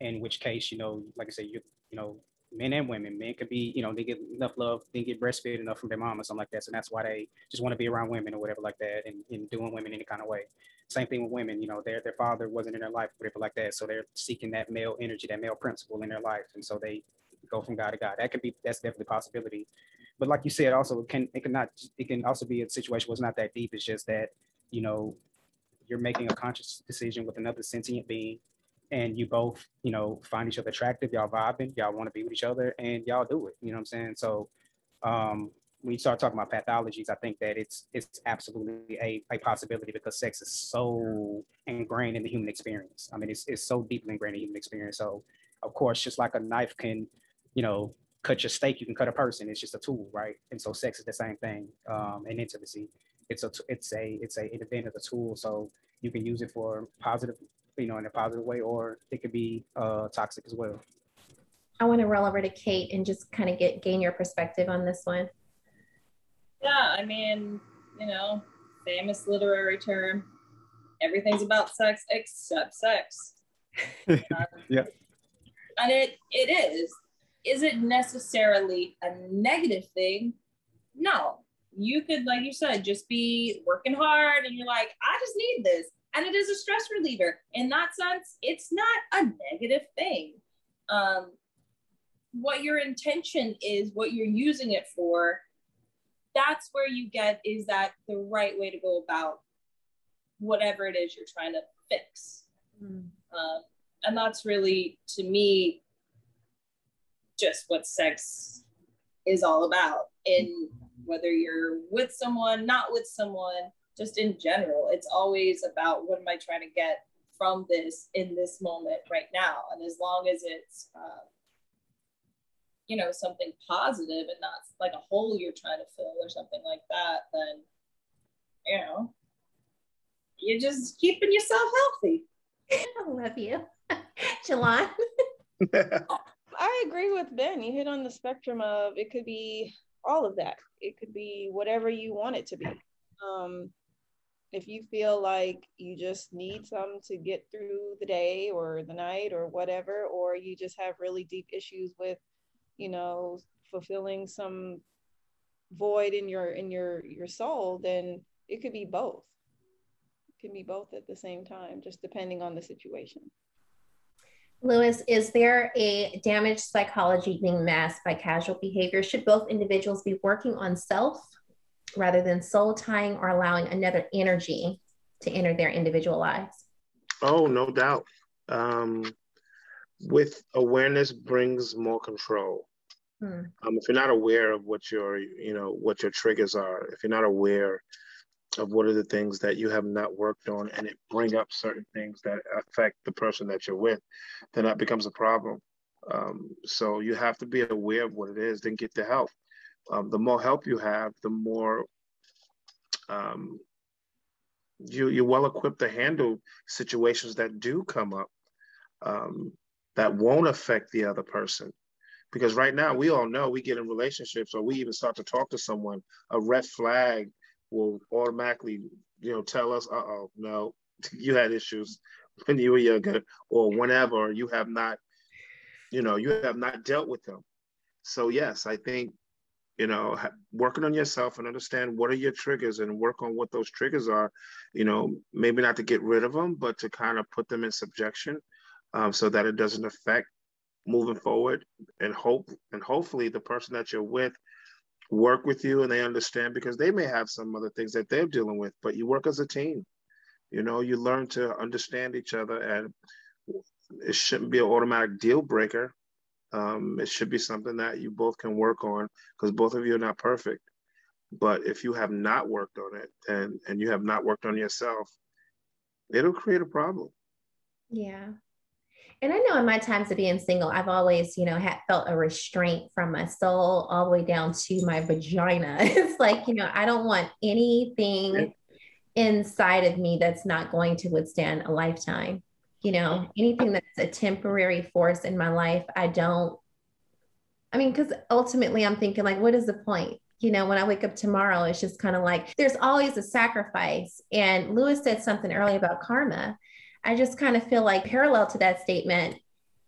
in which case, you know, like I said, you, you know, men and women, men could be, you know, they get enough love, they get breastfed enough from their mom or something like that. So that's why they just want to be around women or whatever like that, and, and doing women any kind of way. Same thing with women, you know, their, their father wasn't in their life, whatever like that. So they're seeking that male energy, that male principle in their life. And so they go from guy to guy. That could be, that's definitely a possibility. But like you said, also it can, it can not, it can also be a situation where it's not that deep. It's just that, you know, you're making a conscious decision with another sentient being, and you both, you know, find each other attractive, y'all vibing, y'all want to be with each other, and y'all do it. You know what I'm saying? So um, when you start talking about pathologies, I think that it's it's absolutely a, a possibility, because sex is so ingrained in the human experience. I mean, it's, it's so deeply ingrained in the human experience. So of course, just like a knife can, you know, cut your steak, you can cut a person. It's just a tool, right? And so sex is the same thing, um, and intimacy. It's a, it's a, it's a, an event of the tool. So you can use it for positive, you know, in a positive way, or it could be uh, toxic as well. I want to roll over to Kate and just kind of get gain your perspective on this one. Yeah, I mean, you know, famous literary term, everything's about sex except sex. um, yeah. And it it is. Is it necessarily a negative thing? No. You could, like you said, just be working hard and you're like, I just need this. And it is a stress reliever. In that sense, it's not a negative thing. Um, what your intention is, what you're using it for, that's where you get, is that the right way to go about whatever it is you're trying to fix. Mm. Um, and that's really, to me, just what sex is all about, in whether you're with someone, not with someone, just in general. It's always about, what am I trying to get from this in this moment right now? And as long as it's, uh, you know, something positive and not like a hole you're trying to fill or something like that, then, you know, you're just keeping yourself healthy. I love you. Jalon? I agree with Ben. You hit on the spectrum of, it could be all of that. It could be whatever you want it to be. Um, if you feel like you just need some to get through the day or the night or whatever, or you just have really deep issues with, you know, fulfilling some void in your, in your, your soul, then it could be both. It can be both at the same time, just depending on the situation. Louis, is there a damaged psychology being masked by casual behavior? Should both individuals be working on self rather than soul tying or allowing another energy to enter their individual lives? Oh, no doubt. Um, with awareness brings more control. Hmm. Um, if you're not aware of what your, you know, what your triggers are, if you're not aware of what are the things that you have not worked on, and it bring up certain things that affect the person that you're with, then that becomes a problem. Um, so you have to be aware of what it is, then get the help. Um, the more help you have, the more um, you, you're well equipped to handle situations that do come up um, that won't affect the other person. Because right now, we all know, we get in relationships or we even start to talk to someone, a red flag will automatically, you know, tell us, uh-oh, no, you had issues when you were younger or whenever, you have not, you know, you have not dealt with them. So yes, I think, you know, working on yourself and understand what are your triggers and work on what those triggers are, you know, maybe not to get rid of them, but to kind of put them in subjection um, so that it doesn't affect moving forward, and hope, and hopefully the person that you're with work with you and they understand, because they may have some other things that they're dealing with, but you work as a team. You know, you learn to understand each other, and it shouldn't be an automatic deal breaker. Um, it should be something that you both can work on, because both of you are not perfect. But if you have not worked on it and, and you have not worked on yourself, it'll create a problem. Yeah. And I know in my times of being single, I've always, you know, had felt a restraint from my soul all the way down to my vagina. It's like, you know, I don't want anything inside of me that's not going to withstand a lifetime. You know, anything that's a temporary force in my life, I don't, I mean, because ultimately I'm thinking like, what is the point? You know, when I wake up tomorrow, it's just kind of like, there's always a sacrifice. And Louis said something earlier about karma. I just kind of feel like, parallel to that statement,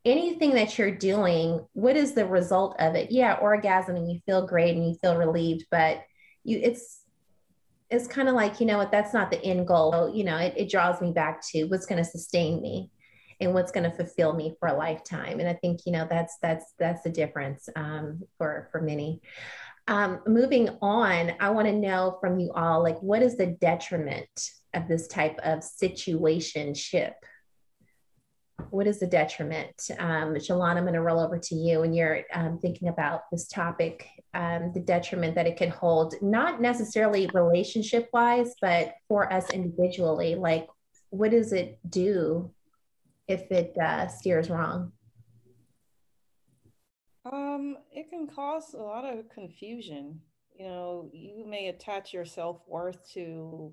anything that you're doing, what is the result of it? Yeah, orgasm, and you feel great and you feel relieved, but you, it's, it's kind of like, you know what, that's not the end goal. So, you know, it, it draws me back to what's going to sustain me and what's going to fulfill me for a lifetime. And I think, you know, that's, that's, that's the difference um, for, for many. Um, moving on, I want to know from you all, like, what is the detriment of this type of situationship? What is the detriment? Um, Jalon, I'm going to roll over to you, and you're um, thinking about this topic, um, the detriment that it can hold, not necessarily relationship wise, but for us individually, like, what does it do if it uh, steers wrong? Um, it can cause a lot of confusion. You know, you may attach your self-worth to,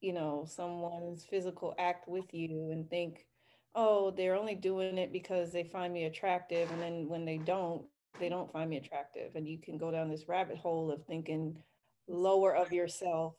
you know, someone's physical act with you and think, oh, they're only doing it because they find me attractive. And then when they don't, they don't find me attractive. And you can go down this rabbit hole of thinking lower of yourself,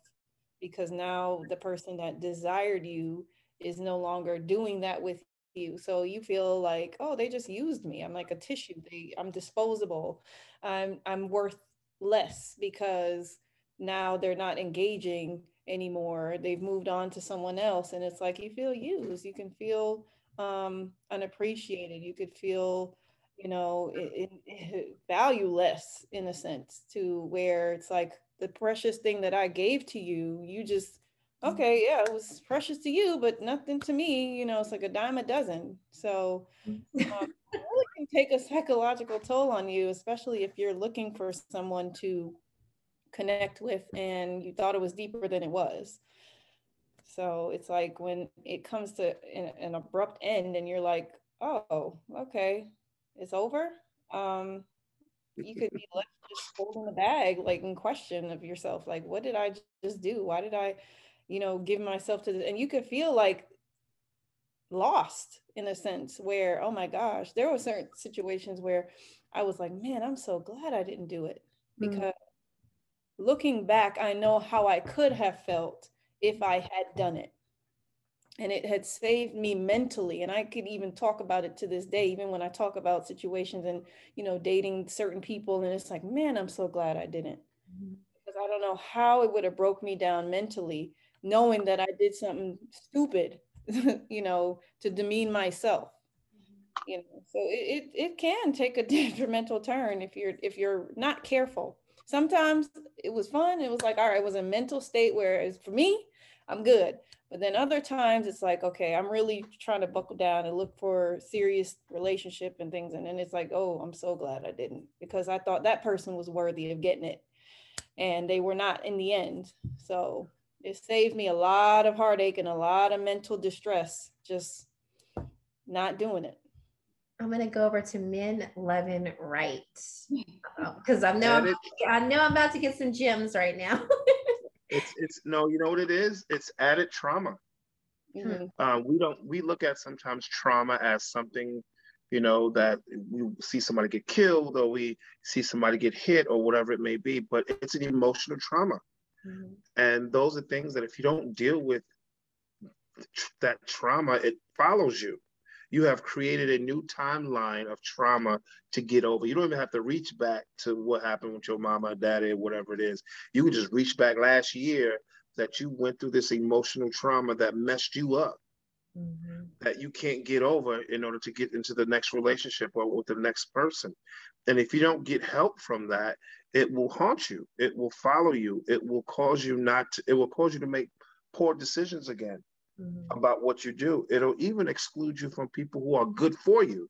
because now the person that desired you is no longer doing that with you. So you feel like, oh, they just used me. I'm like a tissue. They, I'm disposable. I'm, I'm worth less because now they're not engaging anymore. They've moved on to someone else. And it's like, you feel used, you can feel um, unappreciated. You could feel, you know, it, it, valueless in a sense, to where it's like the precious thing that I gave to you, you just okay, yeah, it was precious to you, but nothing to me, you know, it's like a dime a dozen. So um, it really can take a psychological toll on you, especially if you're looking for someone to connect with and you thought it was deeper than it was. So it's like when it comes to an, an abrupt end and you're like, oh, okay, it's over. Um, you could be left just holding the bag, like in question of yourself, like, what did I just do? Why did I, you know, give myself to this? And you could feel like lost in a sense where, oh my gosh, there were certain situations where I was like, man, I'm so glad I didn't do it. Mm-hmm. Because looking back, I know how I could have felt if I had done it. And it had saved me mentally. And I could even talk about it to this day, even when I talk about situations and, you know, dating certain people. And it's like, man, I'm so glad I didn't. Mm-hmm. Because I don't know how it would have broke me down mentally, knowing that I did something stupid, you know, to demean myself. Mm-hmm. You know, so it, it it can take a detrimental turn if you're if you're not careful. Sometimes it was fun. It was like, all right, it was a mental state where it's for me, I'm good. But then other times it's like, okay, I'm really trying to buckle down and look for serious relationship and things. And then it's like, oh, I'm so glad I didn't, because I thought that person was worthy of getting it. And they were not in the end. So it saved me a lot of heartache and a lot of mental distress, just not doing it. I'm going to go over to Men Lovin Right. Because I know I'm, I know I'm about to get some gems right now. It's, it's no, you know what it is? It's added trauma. Mm-hmm. uh, we don't, we look at sometimes trauma as something, you know, that we see somebody get killed or we see somebody get hit or whatever it may be, but it's an emotional trauma. Mm-hmm. And those are things that if you don't deal with that trauma, it follows you. You have created a new timeline of trauma to get over. You don't even have to reach back to what happened with your mama, daddy, whatever it is. You can just reach back last year that you went through this emotional trauma that messed you up, mm-hmm. that you can't get over in order to get into the next relationship or with the next person. And if you don't get help from that, it will haunt you. It will follow you. It will cause you not to, it will cause you to make poor decisions again. Mm-hmm. About what you do. It'll even exclude you from people who are good for you,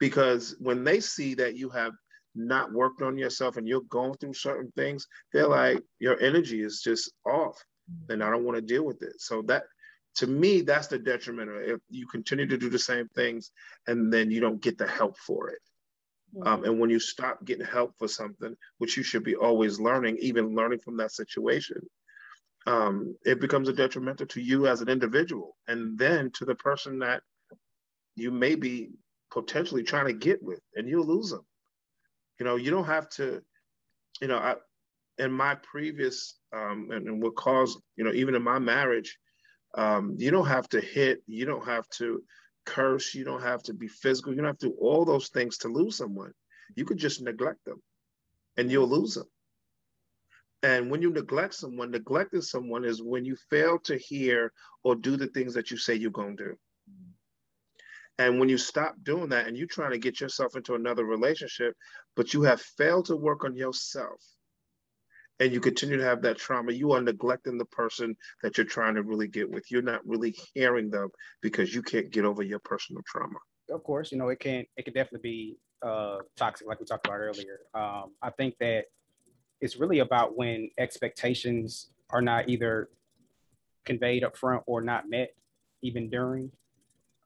because when they see that you have not worked on yourself and you're going through certain things, they're mm-hmm. like, your energy is just off, mm-hmm. and I don't want to deal with it. So that, to me, that's the detriment. If you continue to do the same things and then you don't get the help for it. Mm-hmm. um, and when you stop getting help for something, which you should be always learning, even learning from that situation, Um, it becomes a detrimental to you as an individual, and then to the person that you may be potentially trying to get with, and you'll lose them. You know, you don't have to, you know, I, in my previous, um, and, and what caused, you know, even in my marriage, um, you don't have to hit, you don't have to curse, you don't have to be physical, you don't have to do all those things to lose someone. You could just neglect them, and you'll lose them. And when you neglect someone, neglecting someone is when you fail to hear or do the things that you say you're going to do. Mm-hmm. And when you stop doing that and you're trying to get yourself into another relationship, but you have failed to work on yourself and you continue to have that trauma, you are neglecting the person that you're trying to really get with. You're not really hearing them because you can't get over your personal trauma. Of course, you know, it can, it can definitely be uh, toxic, like we talked about earlier. Um, I think that it's really about when expectations are not either conveyed up front or not met, even during,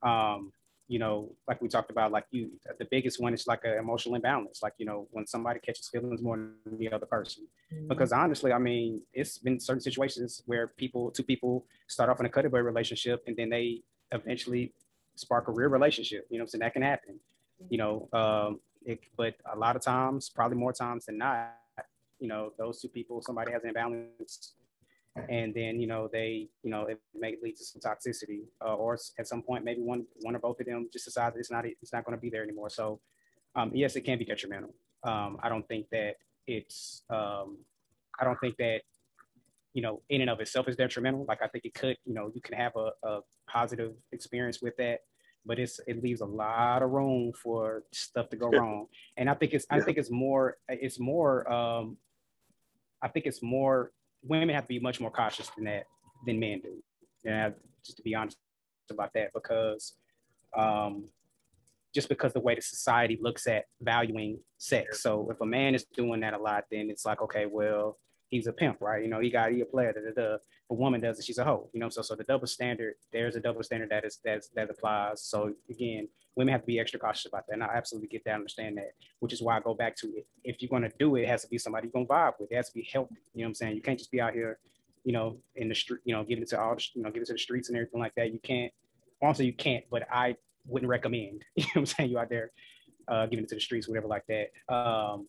um, you know, like we talked about, like you, the biggest one is like an emotional imbalance. Like, you know, when somebody catches feelings more than the other person, mm-hmm. because honestly, I mean, it's been certain situations where people, two people start off in a cutaway relationship and then they eventually spark a real relationship, you know what I'm saying? That can happen, you know, um, it, but a lot of times, probably more times than not, you know, those two people, somebody has an imbalance, and then, you know, they, you know, it may lead to some toxicity, uh, or at some point, maybe one, one or both of them just decides that it's not, it's not going to be there anymore. So, um, yes, it can be detrimental. Um, I don't think that it's, um, I don't think that, you know, in and of itself is detrimental. Like, I think it could, you know, you can have a, a positive experience with that, but it's, it leaves a lot of room for stuff to go wrong. And I think it's, I think it's more, it's more, um, I think it's more, women have to be much more cautious than that. than men do. Yeah, just to be honest about that, because um, just because the way the society looks at valuing sex. So if a man is doing that a lot, then it's like, okay, well, he's a pimp, right? You know, he got, he a player, da, da, da. If a woman does it, she's a hoe, you know? So, so the double standard, there's a double standard that is, that's, that applies. So again, women have to be extra cautious about that. And I absolutely get that, understand that, which is why I go back to it. If you're going to do it, it has to be somebody you're going to vibe with. It has to be healthy. You know what I'm saying? You can't just be out here, you know, in the street, you know, giving it to all, the, you know, giving it to the streets and everything like that. You can't, also you can't, but I wouldn't recommend, you know what I'm saying? You out there uh, giving it to the streets, whatever like that. Um,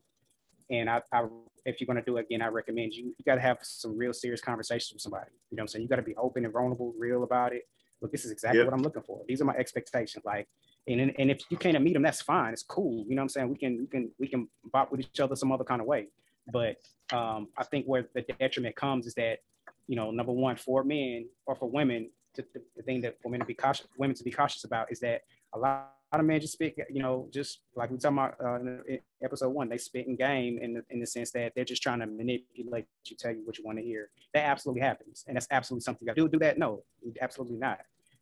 And I, I, if you're going to do it again, I recommend you, you got to have some real serious conversations with somebody. You know what I'm saying? You got to be open and vulnerable, real about it. Look, this is exactly yep. what I'm looking for. These are my expectations. Like, and, and if you can't meet them, that's fine. It's cool. You know what I'm saying? We can, we can, we can bop with each other some other kind of way. But um, I think where the detriment comes is that, you know, number one, for men or for women, to, the, the thing that for men to be cautious, women to be cautious about is that a lot A lot of men just spit, you know, just like we talking about uh, in episode one, they spit in game in the, in the sense that they're just trying to manipulate you, tell you what you want to hear. That absolutely happens. And that's absolutely something you got to do. Do that? No, absolutely not.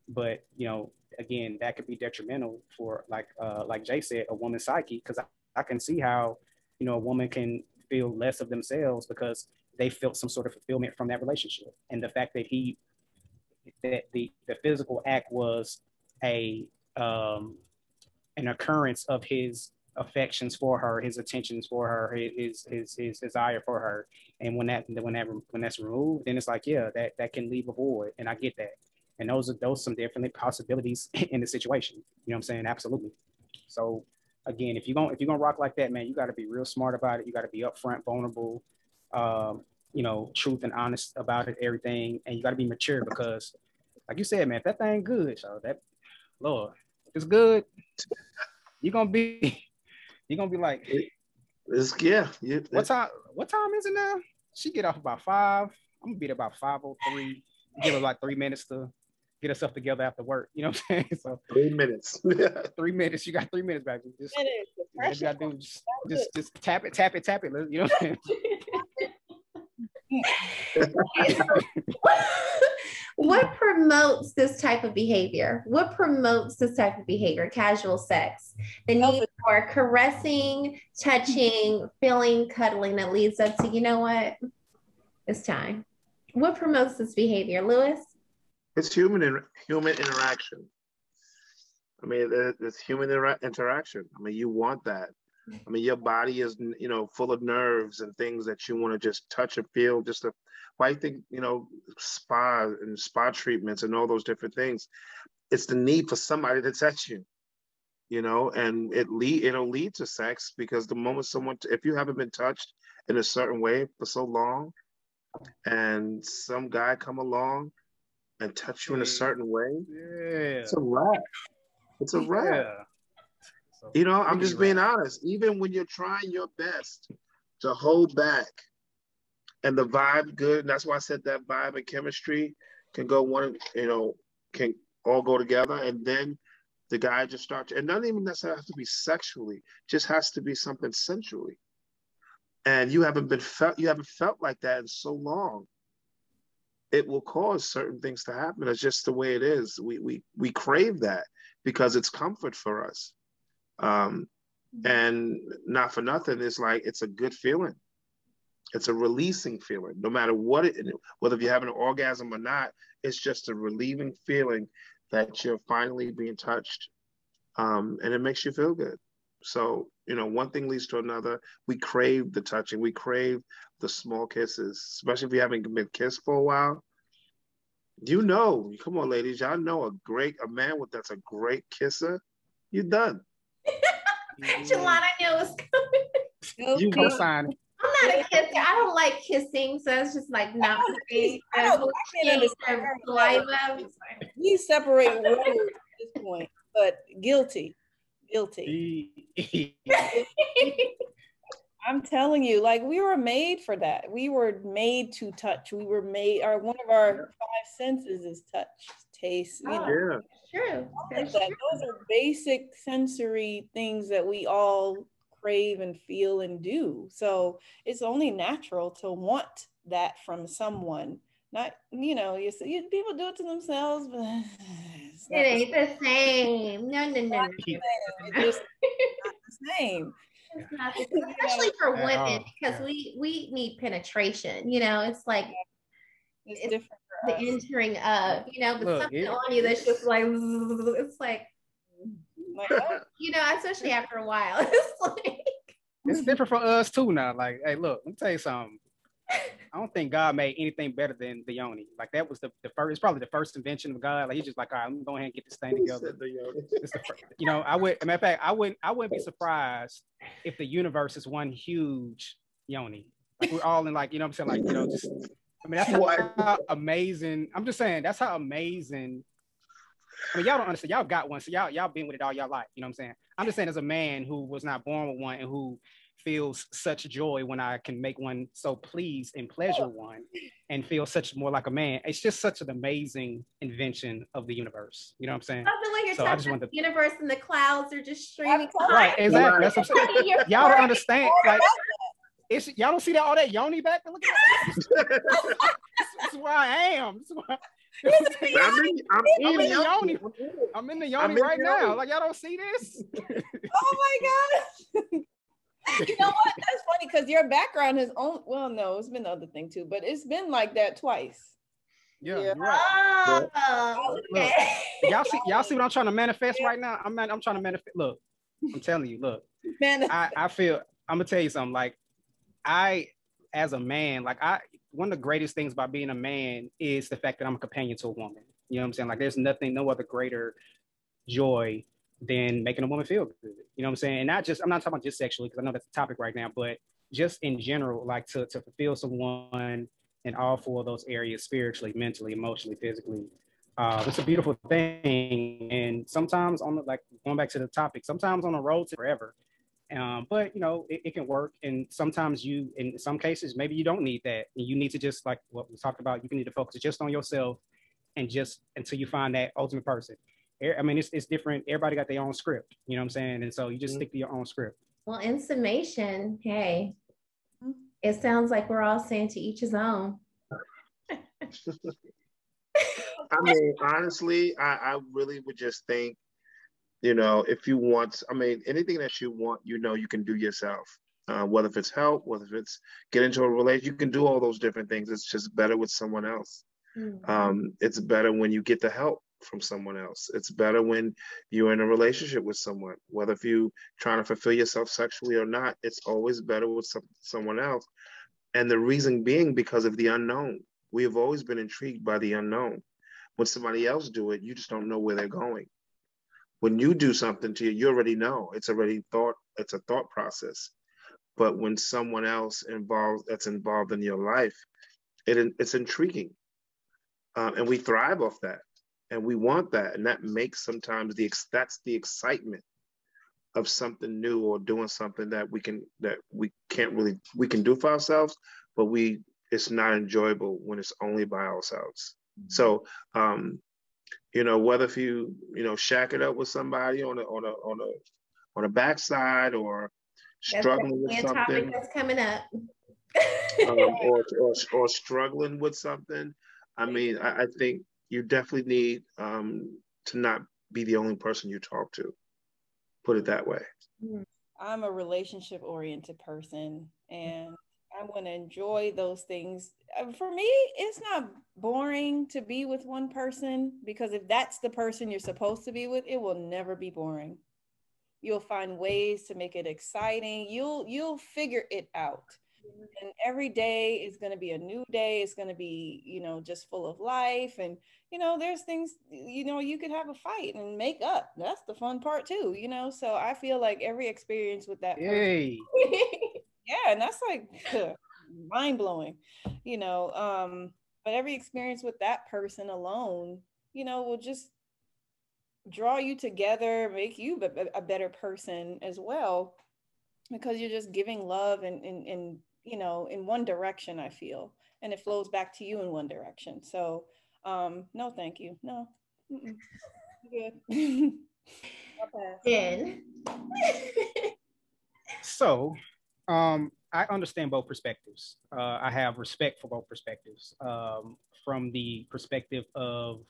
But, you know, again, that could be detrimental for, like uh, like Jay said, a woman's psyche, because I, I can see how, you know, a woman can feel less of themselves because they felt some sort of fulfillment from that relationship. And the fact that he, that the, the physical act was a, um, an occurrence of his affections for her, his attentions for her, his his his desire for her, and when that when that when that's removed, then it's like, yeah, that that can leave a void, and I get that, and those are those some different possibilities in the situation. You know what I'm saying? Absolutely. So again, if you're gonna if you're gonna rock like that, man, you got to be real smart about it. You got to be upfront, vulnerable, um, you know, truth and honest about it, everything, and you got to be mature because, like you said, man, if that thing good, so that Lord. It's good. You're gonna be, you're gonna be like, it's, yeah. It, what time? What time is it now? She get off about five. I'm gonna be there about five oh three. Give her like three minutes to get herself together after work. You know what I'm saying? So three minutes. three minutes. You got three minutes back. Just, minutes. You gotta do, just, just, just tap it, tap it, tap it. You know what I'm saying? What promotes this type of behavior? What promotes this type of behavior? Casual sex, the need for caressing, touching, feeling, cuddling that leads up to, you know what? It's time. What promotes this behavior, Louis? It's human in, human interaction. I mean, it's human inter interaction. I mean, you want that. I mean, your body is, you know, full of nerves and things that you want to just touch and feel. Just to, well, I think, you know, spa and spa treatments and all those different things. It's the need for somebody to touch you, you know, and it lead it'll lead to sex because the moment someone, if you haven't been touched in a certain way for so long, and some guy come along and touch you in a certain way, yeah, it's a wrap. It's a wrap. Yeah. So, you know, I'm just being honest. Even when you're trying your best to hold back and the vibe good, and that's why I said that vibe and chemistry can go one, you know, can all go together. And then the guy just starts, and not even necessarily have to be sexually, just has to be something sensually. And you haven't been felt, you haven't felt like that in so long. It will cause certain things to happen. It's just the way it is. We, we, we crave that because it's comfort for us. Um, and not for nothing, it's like, it's a good feeling. It's a releasing feeling, no matter what it, whether you're having an orgasm or not, it's just a relieving feeling that you're finally being touched. Um, and it makes you feel good. So, you know, one thing leads to another. We crave the touching. We crave the small kisses, especially if you haven't been kissed for a while. You know, come on ladies, y'all know a great, a man with, that's a great kisser, you're done. Jalon, I know it's coming. You go sign it. I'm not a kisser. I don't like kissing, so it's just like not for me. We separate roads at this point, but guilty, guilty. I'm telling you, like we were made for that. We were made to touch. We were made. Our one of our five senses is touch, taste. You oh, know. Yeah. True. Like that. True. Those are basic sensory things that we all crave and feel and do. So it's only natural to want that from someone not, you know, you see people do it to themselves, but it's it ain't the same. No, no, no, no. It's not the same. It's not the same. Especially for women, because we we need penetration. You know, it's like it's, it's different. The entering of, you know, but look, something it, on you that's just like it's like, you know, especially after a while, it's like it's different for us too now. Like, hey, look, let me tell you something. I don't think God made anything better than the yoni. Like that was the, the first, it's probably the first invention of God. Like he's just like, all right, let me go ahead and get this thing together. It's the first, you know, I would, matter of fact, I wouldn't, I wouldn't be surprised if the universe is one huge yoni. Like, we're all in, like, you know what I'm saying? Like, you know, just, I mean, that's how, how amazing, I'm just saying, that's how amazing. I mean, y'all don't understand, y'all got one, so y'all, y'all been with it all y'all life, you know what I'm saying? I'm just saying, as a man who was not born with one and who feels such joy when I can make one, so please and pleasure one, and feel such more like a man, it's just such an amazing invention of the universe, you know what I'm saying? I feel like you're so talking about the universe and the clouds are just streaming. Right, exactly, that's what I'm saying. Y'all don't understand, like, it's, y'all don't see that all that yoni back there? Look at that. That's where I am. That's where I, that's I'm, in, I'm, I'm, in the yoni. I'm in the yoni in right the yoni. now. Like, y'all don't see this? Oh my gosh. You know what? That's funny because your background has only, well, no, it's been the other thing too, but it's been like that twice. Yeah, yeah. You're right. Oh, look, okay. look, y'all see, y'all see what I'm trying to manifest yeah. right now? I'm not, I'm trying to manifest. Look, I'm telling you, look, I, I feel, I'm gonna tell you something, like, I, as a man, like I, one of the greatest things about being a man is the fact that I'm a companion to a woman. You know what I'm saying? Like there's nothing, no other greater joy than making a woman feel good. You know what I'm saying? And not just, I'm not talking about just sexually, because I know that's the topic right now, but just in general, like to, to fulfill someone in all four of those areas, spiritually, mentally, emotionally, physically, uh, it's a beautiful thing. And sometimes on the, like going back to the topic, sometimes on the road to forever, Um, but, you know, it, it can work. And sometimes you, in some cases, maybe you don't need that. And you need to just, like what we talked about, you can need to focus just on yourself and just until you find that ultimate person. I mean, it's, it's different. Everybody got their own script, you know what I'm saying? And so you just mm-hmm. stick to your own script. Well, in summation, hey, it sounds like we're all saying to each his own. I mean, honestly, I, I really would just think, you know, if you want, I mean, anything that you want, you know, you can do yourself, uh, whether if it's help, whether if it's get into a relationship, you can do all those different things. It's just better with someone else. Mm-hmm. Um, it's better when you get the help from someone else. It's better when you're in a relationship with someone, whether if you trying to fulfill yourself sexually or not, it's always better with some, someone else. And the reason being because of the unknown. We have always been intrigued by the unknown. When somebody else do it, you just don't know where they're going. When you do something to you, you already know. It's already thought, it's a thought process. But when someone else involved, that's involved in your life, it, it's intriguing. Um, and we thrive off that. And we want that. And that makes sometimes, the that's the excitement of something new or doing something that we, can, that we can't really, we can do for ourselves, but we it's not enjoyable when it's only by ourselves. Mm-hmm. So, um, you know, whether if you, you know, shack it up with somebody on a on a on a on a backside or struggling with something that's coming up, um, or, or or struggling with something. I mean, I, I think you definitely need um, to not be the only person you talk to. Put it that way. I'm a relationship oriented person, and I want to enjoy those things. For me, it's not boring to be with one person, because if that's the person you're supposed to be with, it will never be boring. You'll find ways to make it exciting. You'll, you'll figure it out. And every day is going to be a new day. It's going to be, you know, just full of life. And, you know, there's things, you know, you could have a fight and make up. That's the fun part too, you know? So I feel like every experience with that person, yeah, and that's like mind-blowing, you know, um, but every experience with that person alone, you know, will just draw you together, make you a better person as well, because you're just giving love and, and, and, you know, in one direction, I feel, and it flows back to you in one direction. So, um, no, thank you. No. Mm-mm. Good. Okay. So, um I understand both perspectives. Uh, I have respect for both perspectives. Um, from the perspective of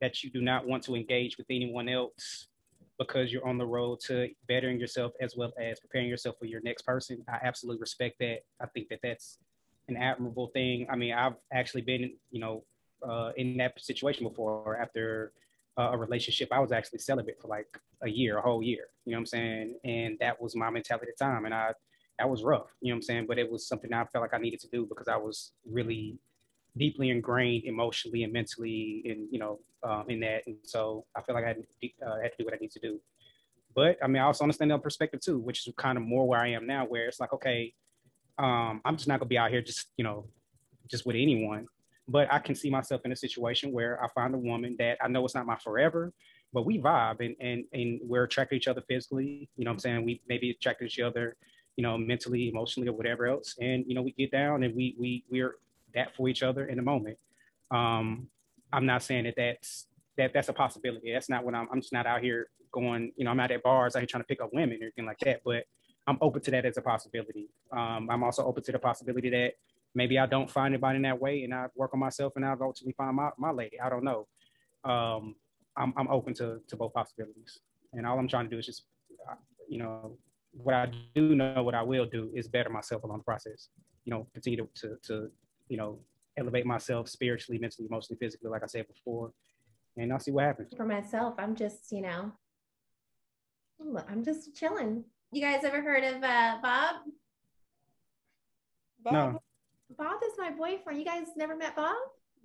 that you do not want to engage with anyone else because you're on the road to bettering yourself as well as preparing yourself for your next person. I absolutely respect that. I think that that's an admirable thing. I mean, I've actually been, you know, uh, in that situation before. After uh, a relationship, I was actually celibate for like a year, a whole year, you know what I'm saying? And that was my mentality at the time. And I, that was rough, you know what I'm saying? But it was something I felt like I needed to do because I was really deeply ingrained emotionally and mentally in, you know, um, in that. And so I feel like I had to, uh, had to do what I need to do. But I mean, I also understand that perspective too, which is kind of more where I am now, where it's like, okay, um, I'm just not gonna be out here just, you know, just with anyone. But I can see myself in a situation where I find a woman that I know it's not my forever, but we vibe and, and, and we're attracted to each other physically, you know what I'm saying? We maybe attracted to each other, you know, mentally, emotionally, or whatever else. And, you know, we get down and we, we, we're that for each other in the moment. Um, I'm not saying that that's, that that's a possibility. That's not what I'm, I'm just not out here going, you know, I'm out at bars, I ain't trying to pick up women or anything like that, but I'm open to that as a possibility. Um, I'm also open to the possibility that maybe I don't find anybody in that way and I work on myself and I'll ultimately find my, my lady. I don't know. Um, I'm, I'm open to, to both possibilities. And all I'm trying to do is just, you know, what I do know, what I will do is better myself along the process, you know, continue to, to, to you know, elevate myself spiritually, mentally, emotionally, physically, like I said before, and I'll see what happens. For myself, I'm just, you know, I'm just chilling. You guys ever heard of uh, Bob? Bob? No. Bob is my boyfriend. You guys never met Bob?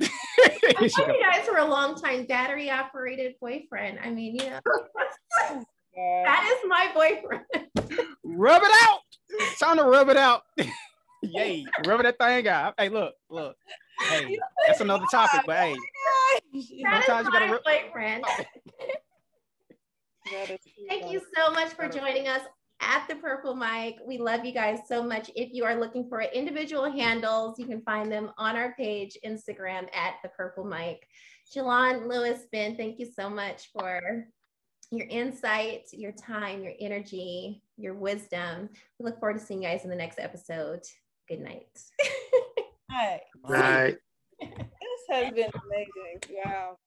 I've known you guys for a long time. Battery operated boyfriend. I mean, you know. Yeah. That is my boyfriend. Rub it out. It's time to rub it out. Yay. Rub that thing out. Hey, look, look. Hey, that's another topic, but hey. That is my rub- boyfriend. Thank you so much for joining us at the Purple Mic. We love you guys so much. If you are looking for individual handles, you can find them on our page, Instagram at the Purple Mic. Jalon, Louis, Ben, thank you so much for your insight, your time, your energy, your wisdom. We look forward to seeing you guys in the next episode. Good night. All right. All right. This has been amazing. Wow.